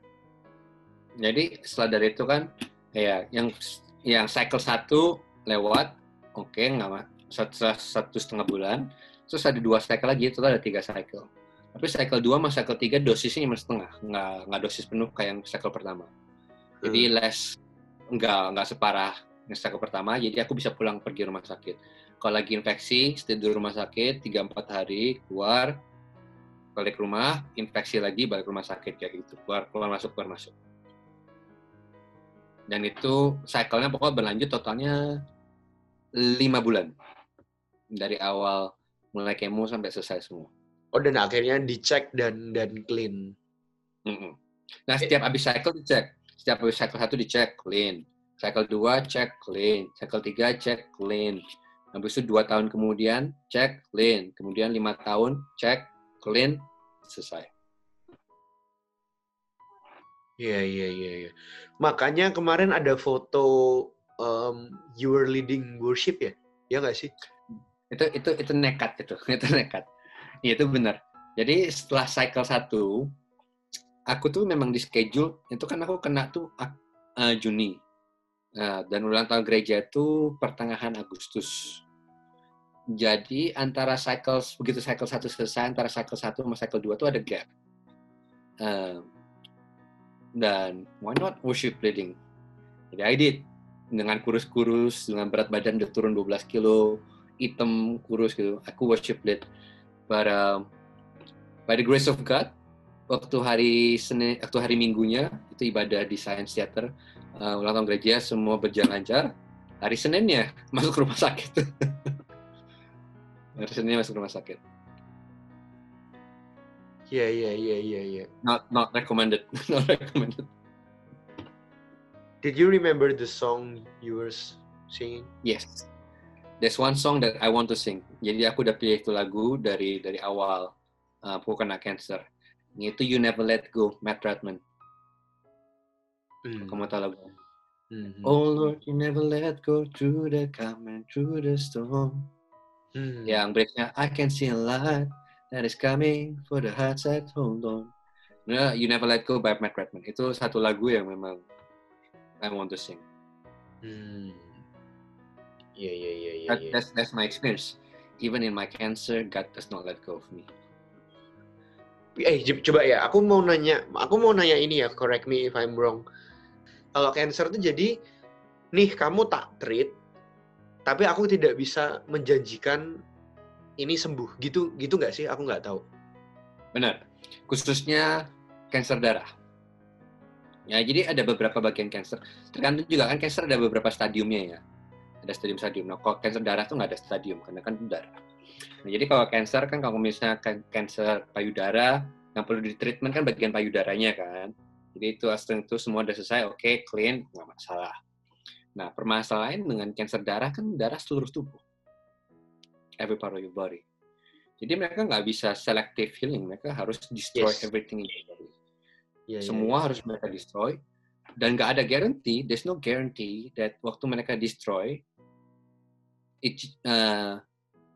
Jadi setelah dari itu kan kayak yang cycle 1 lewat, oke, nggak setelah 1,5 bulan, terus ada 2 cycle lagi, total ada 3 cycle. Tapi cycle 2 sama cycle 3 dosisnya cuma setengah, nggak dosis penuh kayak yang cycle pertama. Jadi nggak separah yang cycle pertama. Jadi aku bisa pulang pergi rumah sakit. Kalau lagi infeksi, stay di rumah sakit 3-4 hari, keluar. Balik rumah, infeksi lagi, balik rumah sakit kayak gitu, keluar masuk. Dan itu cycle-nya pokoknya berlanjut totalnya 5 bulan dari awal mulai kemo sampai selesai semua. Oh, dan akhirnya dicek dan clean. Nah setiap habis cycle dicek, setiap habis cycle 1 dicek clean, cycle 2 cek clean, cycle 3 cek clean, habis itu 2 tahun kemudian cek clean, kemudian 5 tahun cek clean, selesai. Iya. Makanya kemarin ada foto you were leading worship ya? Ya nggak sih? Itu nekat itu. Itu nekat. Iya, itu benar. Jadi setelah cycle 1, aku tuh memang di schedule, itu kan aku kena tuh Juni. Dan ulang tahun gereja itu pertengahan Agustus. Jadi antara cycles, begitu cycle 1 selesai, antara cycle 1 sama cycle 2 itu ada gap. Dan why not worship leading? Jadi I did. Dengan kurus-kurus, dengan berat badan udah turun 12 kilo, hitam, kurus gitu. Aku worship lead. But by the grace of God, waktu hari Senin, waktu hari Minggunya itu ibadah di Science Theater, ulang tahun gereja semua berjalan lancar. Hari Seninnya masuk rumah sakit. Hari Seninnya masuk rumah sakit. Yeah. Not recommended. Not recommended. Did you remember the song you were singing? Yes. There's one song that I want to sing. Jadi aku udah pilih itu lagu dari awal aku kena cancer. Itu You Never Let Go, Matt Redman. Kamu tahu lagu? Oh Lord, You Never Let Go through the coming, through the storm. Yang breaknya I can see a light that is coming for the hearts that hold on. No, You Never Let Go by Matt Redman. Itu satu lagu yang memang I want to sing. Yeah. That's my experience. Even in my cancer, God does not let go of me. Coba ya, aku mau nanya ini ya, correct me if I'm wrong. Kalau cancer tuh jadi, nih kamu tak treat, tapi aku tidak bisa menjanjikan ini sembuh, gitu nggak sih? Aku nggak tahu. Benar, khususnya cancer darah. Ya, jadi ada beberapa bagian cancer. Tergantung juga kan, cancer ada beberapa stadiumnya ya. Ada stadium-stadium. Nah, kalau cancer darah tuh nggak ada stadium, karena kan darah. Nah, jadi kalau kanker kan, kalau misalnya kanker payudara yang perlu ditreatment kan bagian payudaranya kan. Jadi itu asal itu semua udah selesai, oke, clean, nggak masalah. Nah, permasalahan dengan kanker darah kan darah seluruh tubuh, every part of your body. Jadi mereka nggak bisa selective healing, mereka harus destroy everything in your body. Semua harus mereka destroy, dan nggak ada guarantee, there's no guarantee that waktu mereka destroy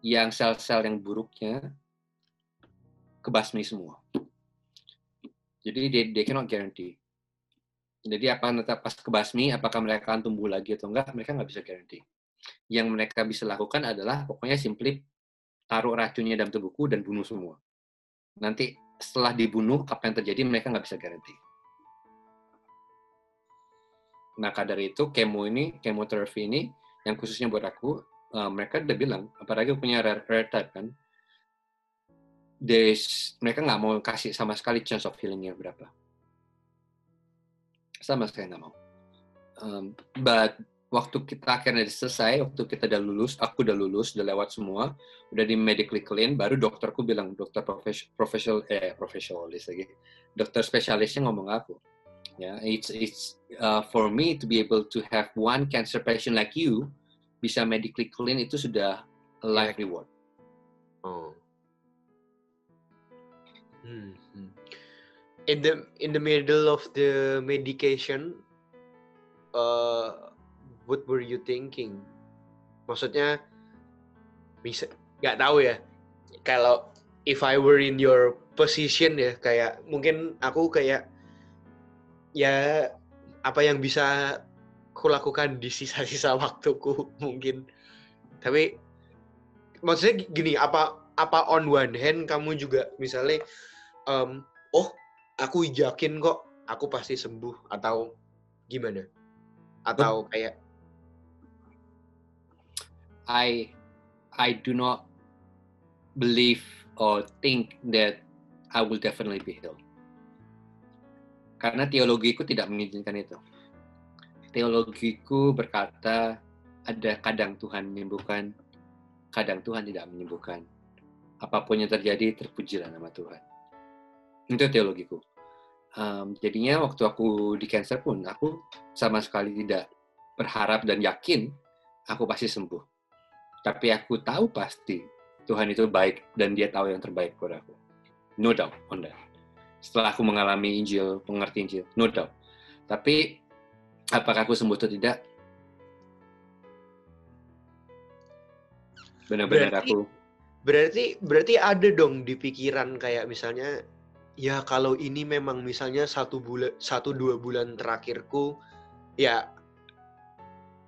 yang sel-sel yang buruknya kebasmi semua. Jadi they cannot guarantee. Jadi tetap pas kebasmi, apakah mereka akan tumbuh lagi atau enggak, mereka nggak bisa guarantee. Yang mereka bisa lakukan adalah pokoknya simply taruh racunnya dalam tubuhku dan bunuh semua. Nanti setelah dibunuh, apa yang terjadi mereka nggak bisa guarantee. Maka dari itu, kemoterapi ini, yang khususnya buat aku, mereka udah bilang, apalagi punya rare type kan, mereka nggak mau kasih sama sekali chance of healingnya berapa, sama sekali nggak mau. But waktu kita akhirnya selesai, waktu kita udah lulus, aku udah lulus, udah lewat semua, udah di medically clean, baru dokterku bilang, dokter spesialisnya ngomong aku, ya, it's for me to be able to have one cancer patient like you bisa medically clean itu sudah a life reward. In the middle of the medication, what were you thinking? Maksudnya bisa nggak tahu ya? Kalau if I were in your position ya, kayak mungkin aku kayak ya apa yang bisa aku lakukan di sisa-sisa waktuku mungkin. Tapi maksudnya gini, apa on one hand kamu juga misalnya aku yakin kok aku pasti sembuh atau gimana? Atau kayak I do not believe or think that I will definitely be healed. Karena teologiku tidak mengizinkan itu. Teologiku berkata ada kadang Tuhan menyembuhkan, kadang Tuhan tidak menyembuhkan. Apapun yang terjadi, terpujilah nama Tuhan. Itu teologiku. Jadinya waktu aku di cancer pun, aku sama sekali tidak berharap dan yakin aku pasti sembuh. Tapi aku tahu pasti Tuhan itu baik dan Dia tahu yang terbaik buat aku. No doubt on that. Setelah aku mengalami Injil, mengerti Injil, no doubt. Tapi apakah aku sembuh atau tidak? Benar-benar aku. Berarti ada dong di pikiran kayak misalnya, ya kalau ini memang misalnya 1-2 bulan terakhirku, ya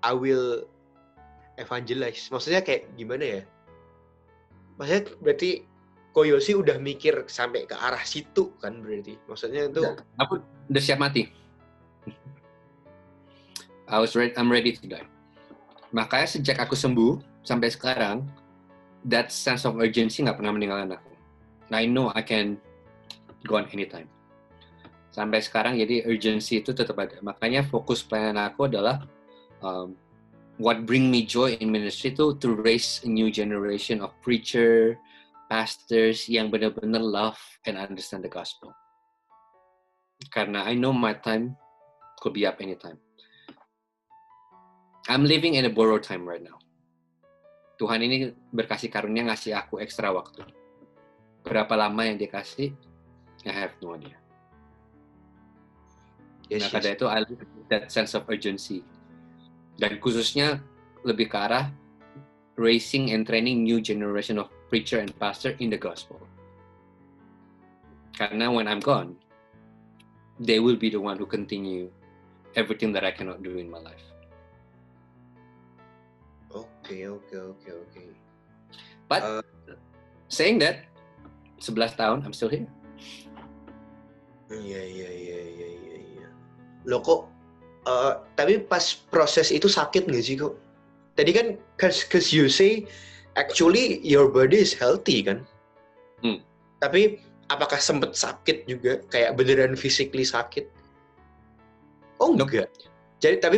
I will evangelize. Maksudnya kayak gimana ya? Maksudnya berarti Koyosi udah mikir sampai ke arah situ kan berarti. Maksudnya itu ya, aku udah siap mati. I'm ready to die. Makanya sejak aku sembuh sampai sekarang, that sense of urgency nggak pernah meninggalkan aku. I know I can go on anytime. Sampai sekarang jadi urgency itu tetap ada. Makanya fokus pelayanan aku adalah what bring me joy in ministry itu to raise a new generation of preacher, pastors yang benar-benar love and understand the gospel. Karena I know my time could be up anytime. I'm living in a borrowed time right now. Tuhan ini berkasih karunia ngasih aku ekstra waktu. Berapa lama yang dikasih? I have no idea. Yes, nah, karena itu I live that sense of urgency. Dan khususnya lebih ke arah raising and training new generation of preacher and pastor in the gospel. Karena when I'm gone, they will be the one who continue everything that I cannot do in my life. Okay. But saying that, 11 tahun, I'm still here. Iya. Loh kok, tapi pas proses itu sakit nggak sih kok? Tadi kan, cause you say, actually your body is healthy kan? Tapi apakah sempet sakit juga? Kayak beneran physically sakit? Oh enggak. Jadi tapi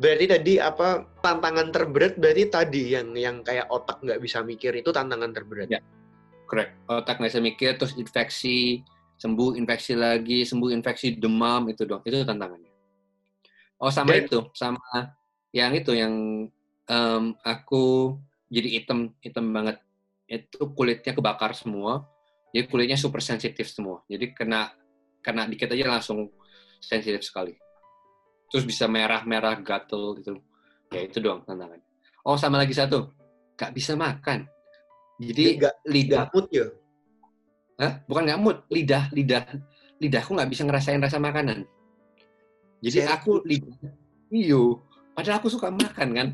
berarti tadi apa tantangan terberat berarti tadi yang kayak otak nggak bisa mikir itu tantangan terberat. Ya, correct. Otak nggak bisa mikir terus infeksi lagi, sembuh infeksi demam itu dong, itu tantangannya. Oh sama dan, itu sama yang aku jadi hitam banget itu kulitnya kebakar semua, jadi kulitnya super sensitif semua, jadi kena dikit aja langsung sensitif sekali. Terus bisa merah-merah, gatel gitu. Ya itu doang tantangannya. Oh sama lagi satu, gak bisa makan. Jadi lidah mood ya? Hah? Bukan gak mood, lidahku gak bisa ngerasain rasa makanan. Jadi aku lidah, iyo. Padahal aku suka makan kan.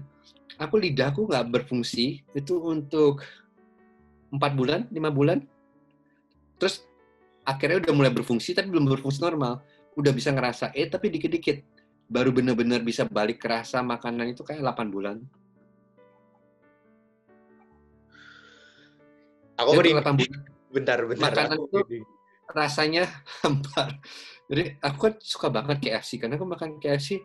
Aku lidahku gak berfungsi itu untuk 4 bulan, 5 bulan. Terus akhirnya udah mulai berfungsi tapi belum berfungsi normal. Udah bisa ngerasain tapi dikit-dikit. Baru benar-benar bisa balik ke rasa makanan itu kayak 8 bulan. Aku bentar. Makanan itu rasanya hampar. Jadi aku suka banget KFC. Karena aku makan KFC,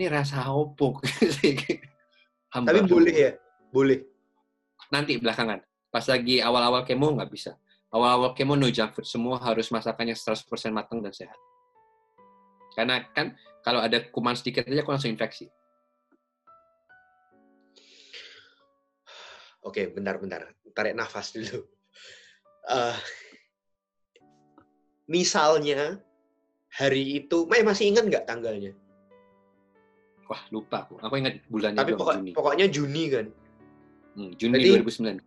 ini rasa opok. Tapi boleh ya? Boleh. Nanti belakangan. Pas lagi awal-awal kemo nggak bisa. Awal-awal kemo no junk food. Semua harus masakannya 100% matang dan sehat. Karena kan kalau ada kuman sedikit aja aku langsung infeksi. Oke, bentar. Tarik nafas dulu. Misalnya hari itu, masih ingat nggak tanggalnya? Wah, lupa aku. Aku ingat bulannya. Tapi pokoknya Juni kan? Juni. Jadi, 2009.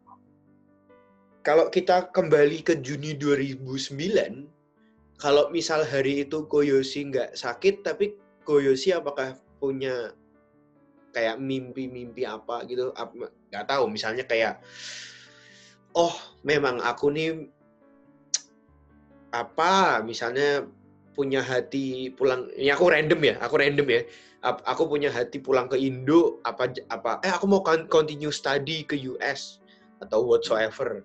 Kalau kita kembali ke Juni 2009, kalau misal hari itu Koyosi nggak sakit, tapi Koyosi apakah punya kayak mimpi-mimpi apa gitu? Nggak tahu, misalnya kayak, oh memang aku nih apa, misalnya punya hati pulang, ini aku random ya, aku punya hati pulang ke Indo, aku mau continue study ke US, atau whatsoever.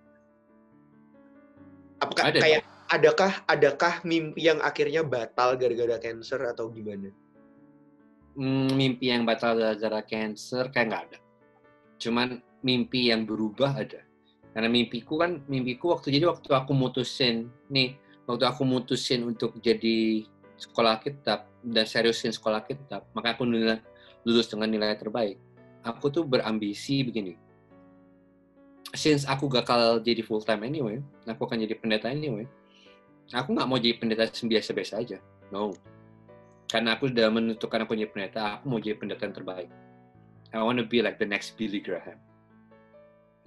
Apakah kayak, Adakah mimpi yang akhirnya batal gara-gara cancer atau gimana? Mimpi yang batal gara-gara cancer kayak nggak ada. Cuman mimpi yang berubah ada. Karena mimpiku waktu aku mutusin untuk jadi sekolah kitab dan seriusin sekolah kitab, maka aku lulus dengan nilai terbaik. Aku tuh berambisi begini. Since aku bakal jadi full time anyway, aku akan jadi pendeta anyway. Aku nggak mau jadi pendeta biasa-biasa aja, no. Karena aku sudah menentukan aku jadi pendeta, aku mau jadi pendeta yang terbaik. I want to be like the next Billy Graham,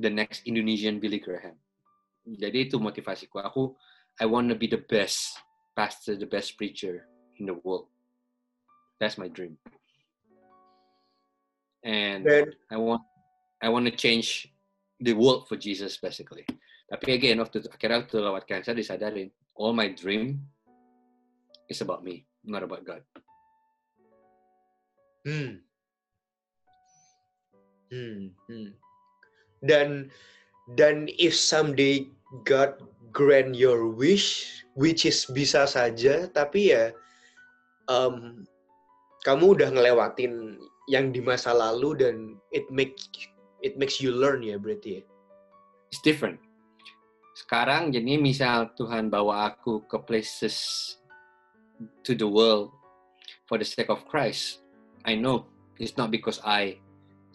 the next Indonesian Billy Graham. Jadi itu motivasiku. I want to be the best pastor, the best preacher in the world. That's my dream. and I want to change the world for Jesus basically. Tapi again, akhirnya waktu lewat cancer disadarin, all my dream is about me, not about God. Dan if someday God grant your wish, which is bisa saja, tapi ya kamu udah ngelewatin yang di masa lalu dan it makes you learn ya berarti ya. It's different. Sekarang jadi misal Tuhan bawa aku ke places to the world for the sake of Christ, I know it's not because I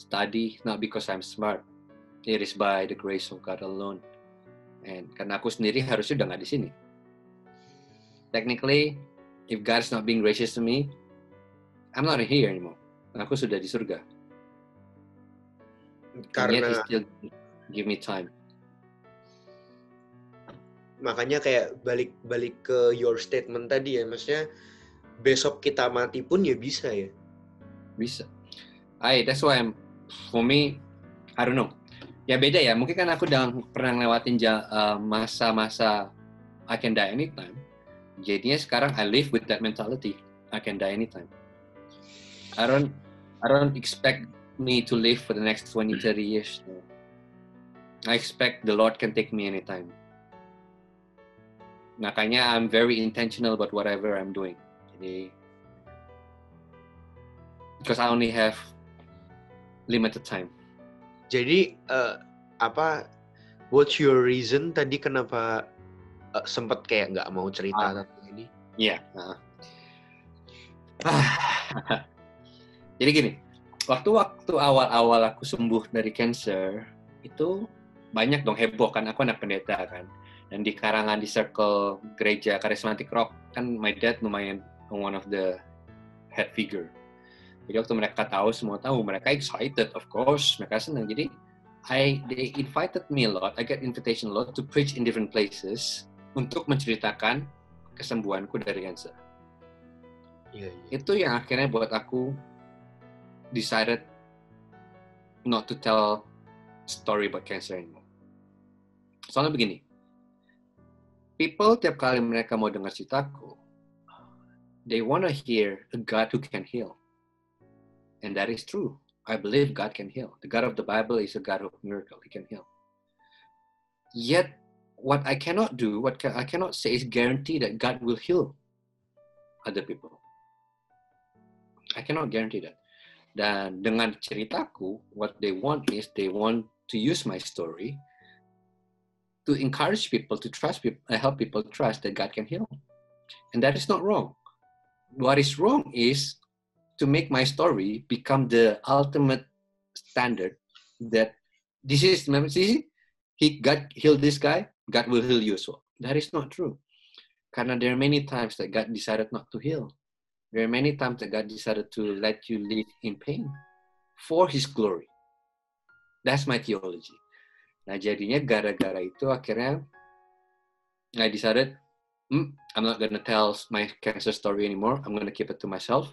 study, not because I'm smart. It is by the grace of God alone. And karena aku sendiri harusnya udah nggak di sini. Technically, if God's not being gracious to me, I'm not here anymore. Aku sudah di surga. Karena and yet He still give me time. Makanya kayak balik ke your statement tadi ya, maksudnya besok kita mati pun ya bisa ya. Bisa. That's why for me, I don't know. Ya beda ya, mungkin kan aku udah pernah ngelewatin masa-masa I can die anytime. Jadinya sekarang I live with that mentality. I can die anytime. I don't expect me to live for the next 20-30 years. No. I expect the Lord can take me anytime. Makanya I'm very intentional about whatever I'm doing. Jadi, because I only have limited time. Jadi what's your reason tadi kenapa sempat kayak nggak mau cerita tentang ini? Iya. Yeah. Jadi gini, waktu awal-awal aku sembuh dari cancer itu banyak dong heboh kan, aku anak pendeta kan. Dan di karangan di circle gereja karismatik rock kan, my dad lumayan one of the head figure. Jadi waktu mereka tahu, semua tahu, mereka excited, of course, mereka senang. Jadi they invited me a lot, I get invitation a lot to preach in different places untuk menceritakan kesembuhanku dari cancer. Yeah. Itu yang akhirnya buat aku decided not to tell story about cancer anymore. Soalnya begini, people tiap kali mereka mau dengar ceritaku, they wanna hear a God who can heal. And that is true. I believe God can heal. The God of the Bible is a God of miracle. He can heal. Yet, what I cannot do, I cannot say is guarantee that God will heal other people. I cannot guarantee that. Dan dengan ceritaku, what they want is they want to use my story to encourage people to trust people, help people trust that God can heal. And that is not wrong. What is wrong is to make my story become the ultimate standard that this is, remember, see, God healed this guy, God will heal you. So that is not true. Karena there are many times that God decided not to heal. There are many times that God decided to let you live in pain for His glory. That's my theology. Nah, jadinya gara-gara itu akhirnya I decided, I'm not gonna tell my cancer story anymore. I'm gonna keep it to myself.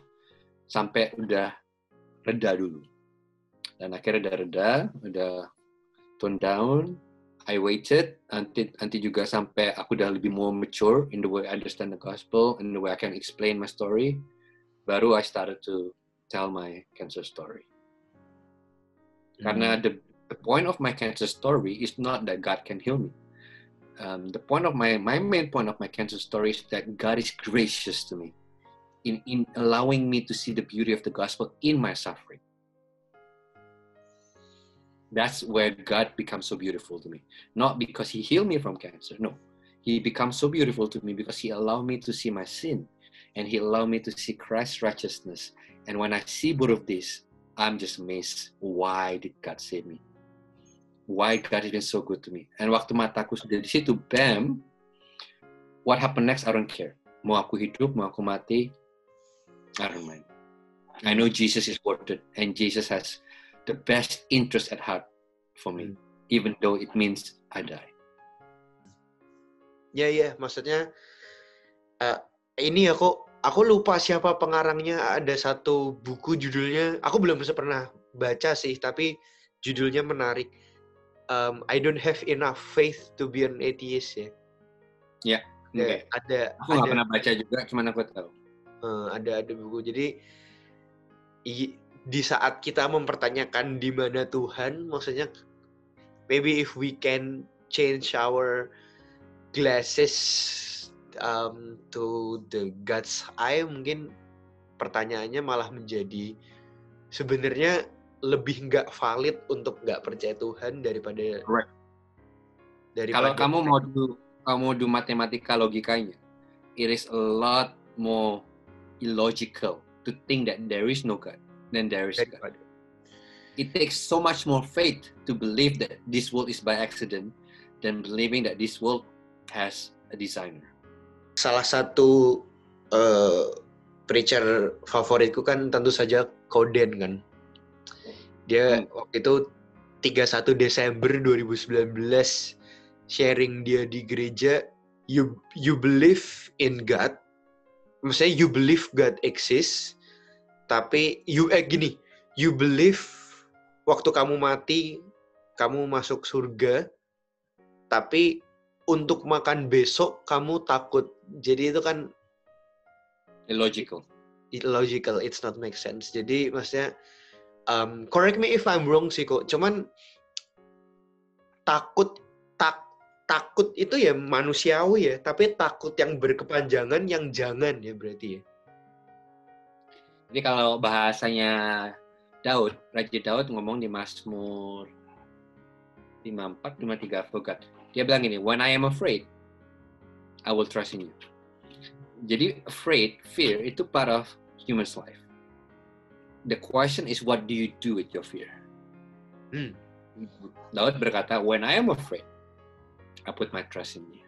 Sampai udah reda dulu. Dan akhirnya udah tone down. I waited until juga sampai aku udah lebih more mature in the way I understand the gospel, in the way I can explain my story. Baru I started to tell my cancer story. Karena The point of my cancer story is not that God can heal me. The point of my main point of my cancer story is that God is gracious to me in allowing me to see the beauty of the gospel in my suffering. That's where God becomes so beautiful to me. Not because He healed me from cancer. No. He becomes so beautiful to me because He allowed me to see my sin. And He allowed me to see Christ's righteousness. And when I see both of this, I'm just amazed. Why did God save me? Why God has been so good to me? And waktu mataku sudah di situ, bam, what happened next, I don't care. Mau aku hidup, mau aku mati, I don't mind. I know Jesus is worth it, and Jesus has the best interest at heart for me, even though it means I die. Ya, maksudnya ini ya kok. Aku lupa siapa pengarangnya, ada satu buku judulnya, aku belum pernah baca sih, tapi judulnya menarik. I don't have enough faith to be an atheist ya. Ya, okay. Aku nggak pernah baca juga, cuman aku tahu. Ada buku. Jadi di saat kita mempertanyakan di mana Tuhan, maksudnya maybe if we can change our glasses to the God's eye, mungkin pertanyaannya malah menjadi sebenarnya lebih nggak valid untuk nggak percaya Tuhan daripada. Correct. Daripada kalau kamu mau do matematika logikanya, it is a lot more illogical to think that there is no God than there is God. It takes so much more faith to believe that this world is by accident than believing that this world has a designer. Salah satu preacher favoritku kan tentu saja Koden kan. Dia waktu itu 31 Desember 2019 sharing dia di gereja, you believe in God. Maksudnya you believe God exists, tapi you believe waktu kamu mati kamu masuk surga, tapi untuk makan besok kamu takut. Jadi itu kan illogical, it's not make sense. Jadi maksudnya correct me if I'm wrong sih kok, cuman takut itu ya manusiawi ya, tapi takut yang berkepanjangan yang jangan ya berarti ya. Jadi kalau bahasanya Raja Daud ngomong di Masmur 54-53 Fogat. Dia bilang ini, when I am afraid, I will trust in you. Jadi fear itu part of human's life. The question is, what do you do with your fear? Daud berkata, when I am afraid, I put my trust in you.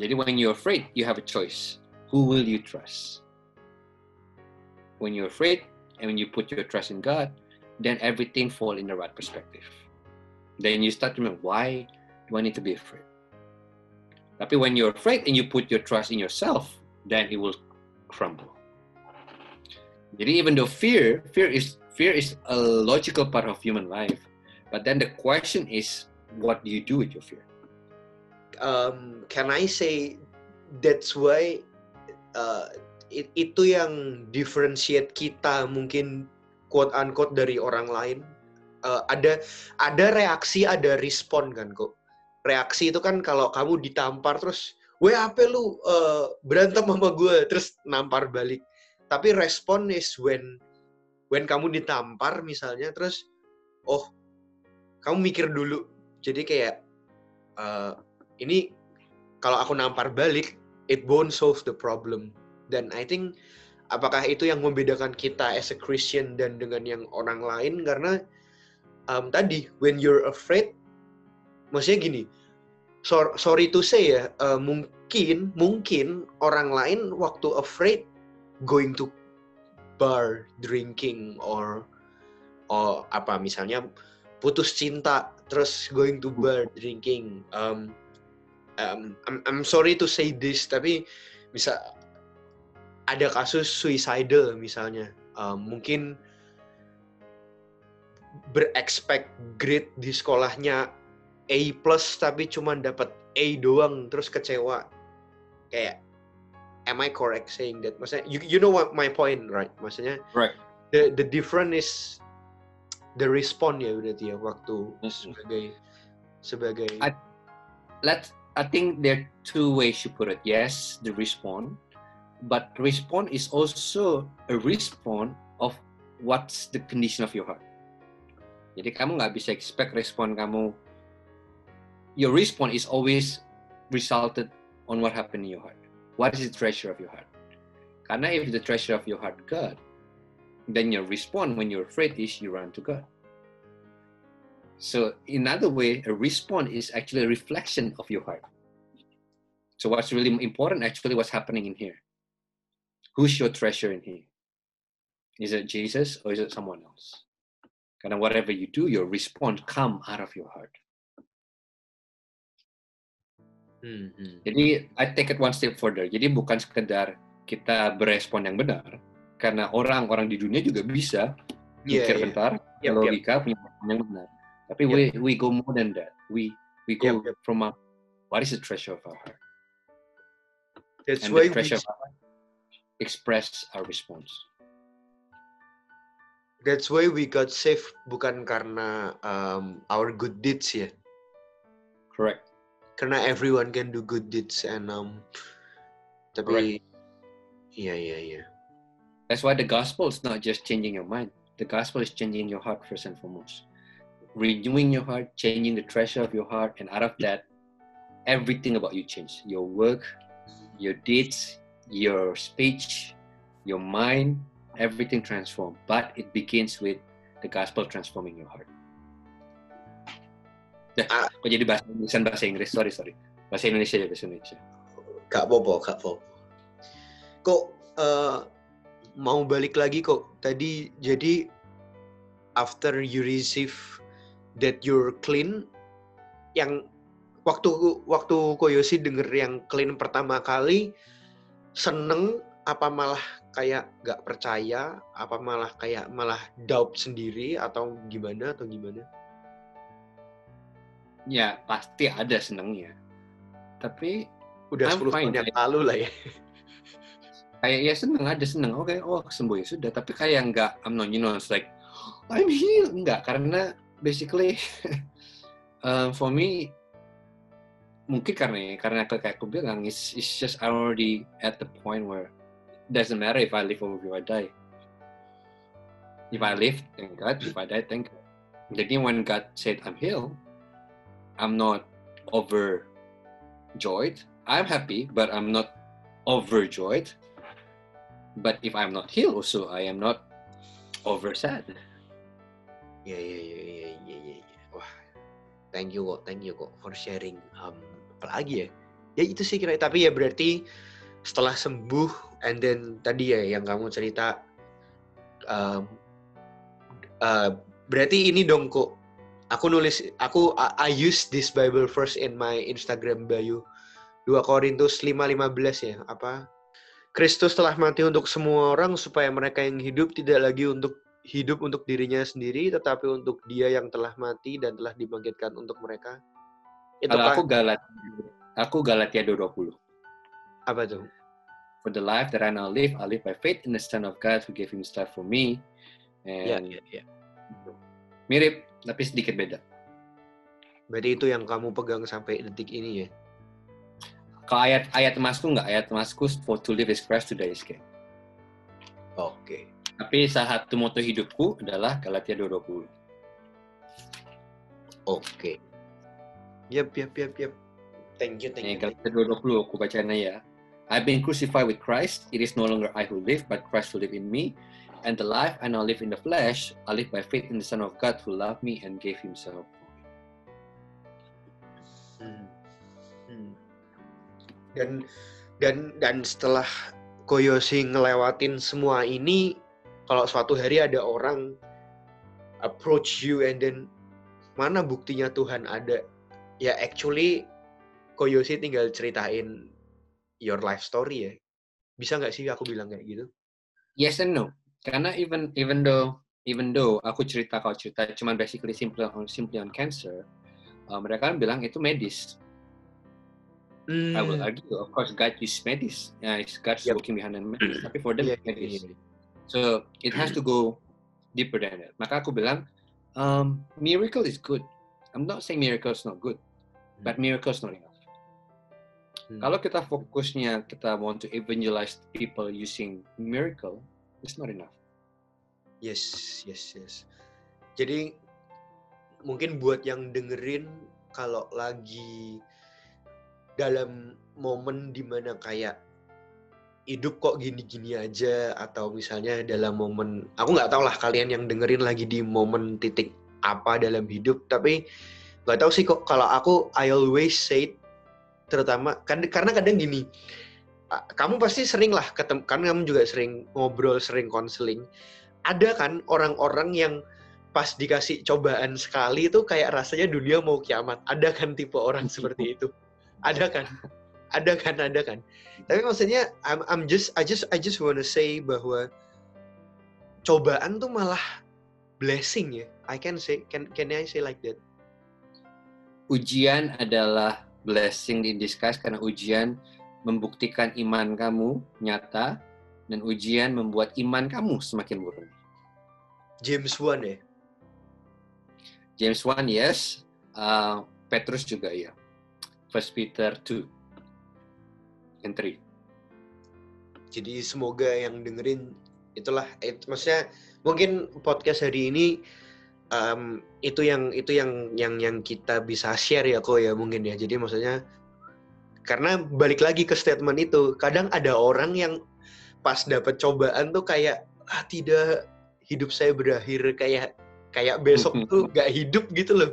Jadi when you're afraid, you have a choice. Who will you trust? When you're afraid, and when you put your trust in God, then everything falls in the right perspective. Then you start to remember, why do I need to be afraid? Tapi when you're afraid and you put your trust in yourself, then it will crumble. Jadi even though fear is a logical part of human life, but then the question is, what do you do with your fear? Can I say that's why? Itu yang differentiate kita mungkin quote unquote dari orang lain. Ada reaksi, ada respon kan kok. Reaksi itu kan kalau kamu ditampar terus, weh apa lu berantem sama gue, terus nampar balik. Tapi respon is when kamu ditampar misalnya, terus oh kamu mikir dulu. Jadi kayak ini kalau aku nampar balik, it won't solve the problem. Dan I think apakah itu yang membedakan kita as a Christian dan dengan yang orang lain, karena tadi when you're afraid, maksudnya gini, sorry to say ya, mungkin orang lain waktu afraid going to bar, drinking or apa misalnya putus cinta terus going to bar, drinking. I'm sorry to say this, tapi bisa ada kasus suicidal misalnya, mungkin berekspek grade di sekolahnya A+, tapi cuma dapat A doang, terus kecewa. Kayak, am I correct saying that? Maksudnya, you know what my point, right? Maksudnya, right. The difference is the response ya berarti ya, waktu sebagai. I think there are two ways you put it. Yes, the response. But response is also a response of what's the condition of your heart. Jadi kamu nggak bisa expect respon kamu. Your response is always resulted on what happened in your heart. What is the treasure of your heart? Karena if the treasure of your heart God, then your response when you're afraid is you run to God. So in other way, a response is actually a reflection of your heart. So what's really important actually what's happening in here. Who's your treasure in here? Is it Jesus or is it someone else? Karena whatever you do, your response come out of your heart. Jadi, I take it one step further. Jadi bukan sekedar kita berespon yang benar. Karena orang-orang di dunia juga bisa mikir bentar, logika, penjelasan yang benar. Tapi we go more than that. We go from our, what is the treasure of our heart? That's and why the treasure of our heart express our response. That's why we got saved, bukan karena our good deeds ya. Correct. Karena everyone can do good deeds and tapi iya. That's why the gospel is not just changing your mind. The gospel is changing your heart first and foremost. Renewing your heart, changing the treasure of your heart, and out of that everything about you change. Your work, your deeds, your speech, your mind, everything transformed, but it begins with the gospel transforming your heart. Kok jadi bahasa Inggris, sorry. Bahasa Indonesia. Gak apa-apa. Kok mau balik lagi kok, tadi jadi after you receive that you're clean, yang waktu Koyosi denger yang clean pertama kali, seneng apa malah kayak gak percaya, apa malah kayak malah doubt sendiri atau gimana? Ya pasti ada senengnya, tapi udah 10 tahun yang lalu lah ya. Kayak ya seneng, oke, sembuh ya sudah. Tapi kayak nggak, it's like I'm healed, nggak, karena basically for me mungkin karena kayak aku bilang it's just I'm already at the point where it doesn't matter if I live or if I die. If I live, thank God. If I die, thank God. Jadi when God said I'm healed, I'm not overjoyed. I'm happy, but I'm not overjoyed. But if I'm not healed also, I am not over sad. Yeah. Wah, thank you kok for sharing. Apalagi ya? Ya itu sih kira. Tapi ya berarti setelah sembuh, and then tadi ya yang kamu cerita, berarti ini dong kok. I use this Bible verse in my Instagram bio. 2 Korintus 5:15 ya, apa? Kristus telah mati untuk semua orang supaya mereka yang hidup tidak lagi untuk hidup untuk dirinya sendiri, tetapi untuk Dia yang telah mati dan telah dibangkitkan untuk mereka. Itu kalau aku Galatia 2:20. Apa tuh? For the life that I now live, I live by faith in the Son of God who gave Himself for me. And mirip, tapi sedikit beda. Berarti itu yang kamu pegang sampai detik ini ya? Kalau ayat emasku enggak, ayat emasku for to live is Christ, to die is gain. Oke. Tapi salah satu moto hidupku adalah Galatia 2:20. Oke. Yap. Thank you. Galatia 2:20 aku bacanya ya. I've been crucified with Christ. It is no longer I who live, but Christ who lives in me. And the life I now live in the flesh, I live by faith in the Son of God who loved me and gave Himself for me. Dan setelah Koyosi ngelewatin semua ini, kalau suatu hari ada orang approach you and then mana buktinya Tuhan ada? Ya actually Koyosi tinggal ceritain your life story ya. Bisa nggak sih aku bilang kayak gitu? Yes and no. Karena even though aku cerita cuma basically simply on cancer, mereka kan bilang itu medis. I will argue, of course God is medis, God's working behind the medis. Tapi for them medis. So it has to go deeper than that. Maka aku bilang miracle is good. I'm not saying miracle is not good, but miracle is not enough. Kalau kita fokusnya kita want to evangelize people using miracle, it's not enough. Yes. Jadi mungkin buat yang dengerin kalau lagi dalam momen dimana kayak hidup kok gini-gini aja, atau misalnya dalam momen, aku nggak tahu lah kalian yang dengerin lagi di momen titik apa dalam hidup, tapi nggak tahu sih kok kalau aku I always say terutama karena kadang gini. Kamu pasti sering lah ketemu, kan kamu juga sering ngobrol, sering konseling. Ada kan orang-orang yang pas dikasih cobaan sekali itu kayak rasanya dunia mau kiamat. Ada kan tipe orang seperti itu? Ada kan. Tapi maksudnya I just wanna say bahwa cobaan tuh malah blessing ya. I can say, can I say like that? Ujian adalah blessing in disguise karena ujian membuktikan iman kamu nyata dan ujian membuat iman kamu semakin murni. James 1 ya. James 1 yes, Petrus juga ya. 1 Peter 2 and 3. Jadi semoga yang dengerin itulah itu, maksudnya mungkin podcast hari ini itu yang kita bisa share ya kok ya mungkin ya. Jadi maksudnya karena balik lagi ke statement itu, kadang ada orang yang pas dapat cobaan tuh kayak tidak, hidup saya berakhir, kayak besok tuh gak hidup gitu loh.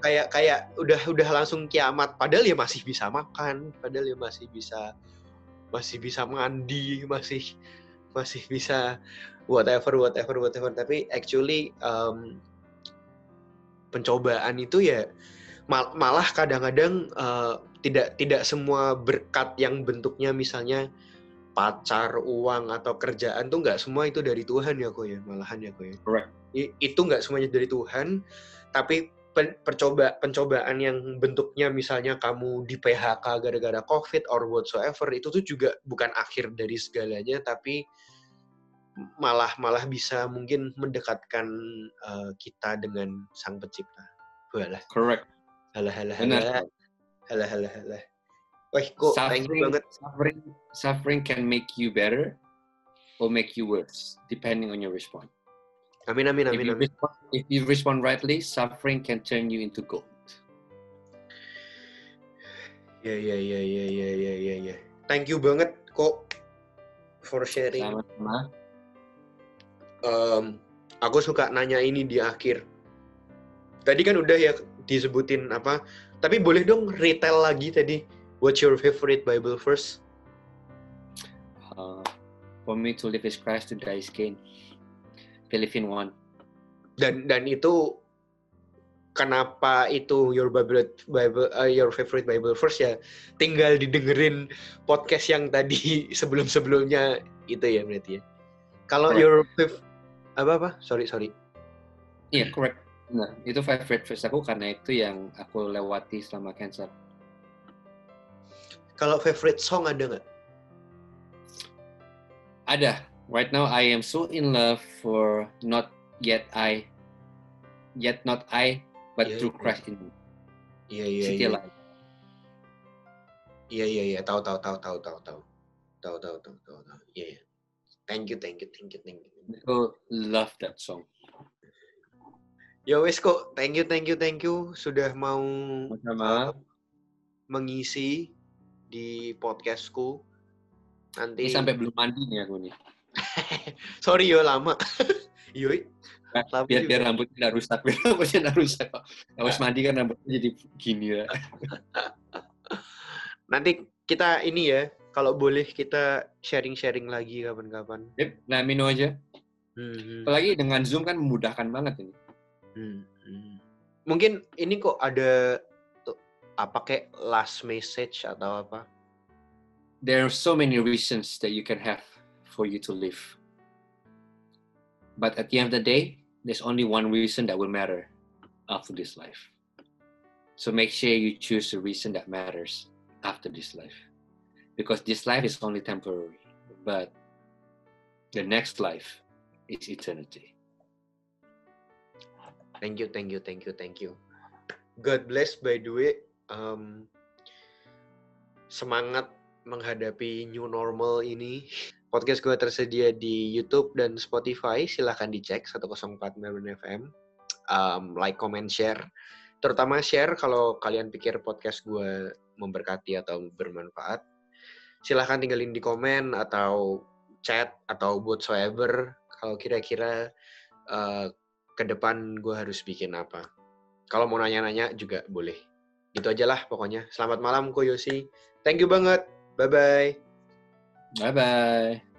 Kayak udah langsung kiamat, padahal ya masih bisa makan, padahal ya masih bisa mandi, masih bisa whatever, tapi actually pencobaan itu ya malah kadang-kadang tidak semua berkat yang bentuknya misalnya pacar, uang atau kerjaan tuh nggak semua itu dari Tuhan ya kok ya, malahan ya kok ya. Correct. Itu nggak semuanya dari Tuhan, tapi pencobaan yang bentuknya misalnya kamu di PHK gara-gara COVID or whatsoever, itu tuh juga bukan akhir dari segalanya, tapi malah bisa mungkin mendekatkan kita dengan Sang Pencipta. Walah. Correct. Halah. Wah, kok thank you banget. Suffering can make you better or make you worse depending on your response. Amin. If you respond rightly, suffering can turn you into gold. Yeah. Thank you banget, Kok, for sharing. Sama-sama. Aku suka nanya ini di akhir. Tadi kan udah ya disebutin apa? Tapi boleh dong retell lagi tadi. What's your favorite Bible verse? For me to live is Christ, to die is gain. Philippine 1. Dan itu kenapa itu your favorite Bible verse ya? Tinggal didengerin podcast yang tadi sebelum-sebelumnya itu ya berarti ya. Kalau your sorry. Iya, yeah, correct. Nah, itu favorite verse aku karena itu yang aku lewati selama cancer. Kalau favorite song ada nggak? Ada. Right now, I am so in love for not I, but through Christ in me. Iya. Iya. Tahu. Iya. Thank you. I love that song. Ya wes kok. Thank you. Sudah mau mengisi di podcastku. Nanti ini sampai belum mandi nih aku nih. Sorry yo lama. Yoi. Biar rambutnya enggak rusak. Pak. Harus mandi kan rambutnya jadi gini ya. Nanti kita ini ya, kalau boleh kita sharing-sharing lagi kapan-kapan. Nah, Mino aja. Apalagi dengan Zoom kan memudahkan banget ini. Mungkin ini kok ada apa kayak last message atau apa? There are so many reasons that you can have for you to live. But at the end of the day, there's only one reason that will matter after this life. So make sure you choose the reason that matters after this life. Because this life is only temporary, but the next life is eternity. Thank you. God bless by the way. Semangat menghadapi new normal ini. Podcast gue tersedia di YouTube dan Spotify. Silahkan dicek 104 Melbourne FM. Like, comment, share. Terutama share kalau kalian pikir podcast gue memberkati atau bermanfaat. Silahkan tinggalin di komen atau chat atau whatsoever. Kalau kira-kira ke depan gue harus bikin apa. Kalau mau nanya-nanya juga boleh. Gitu aja lah pokoknya. Selamat malam Koyosi. Thank you banget. Bye-bye. Bye-bye.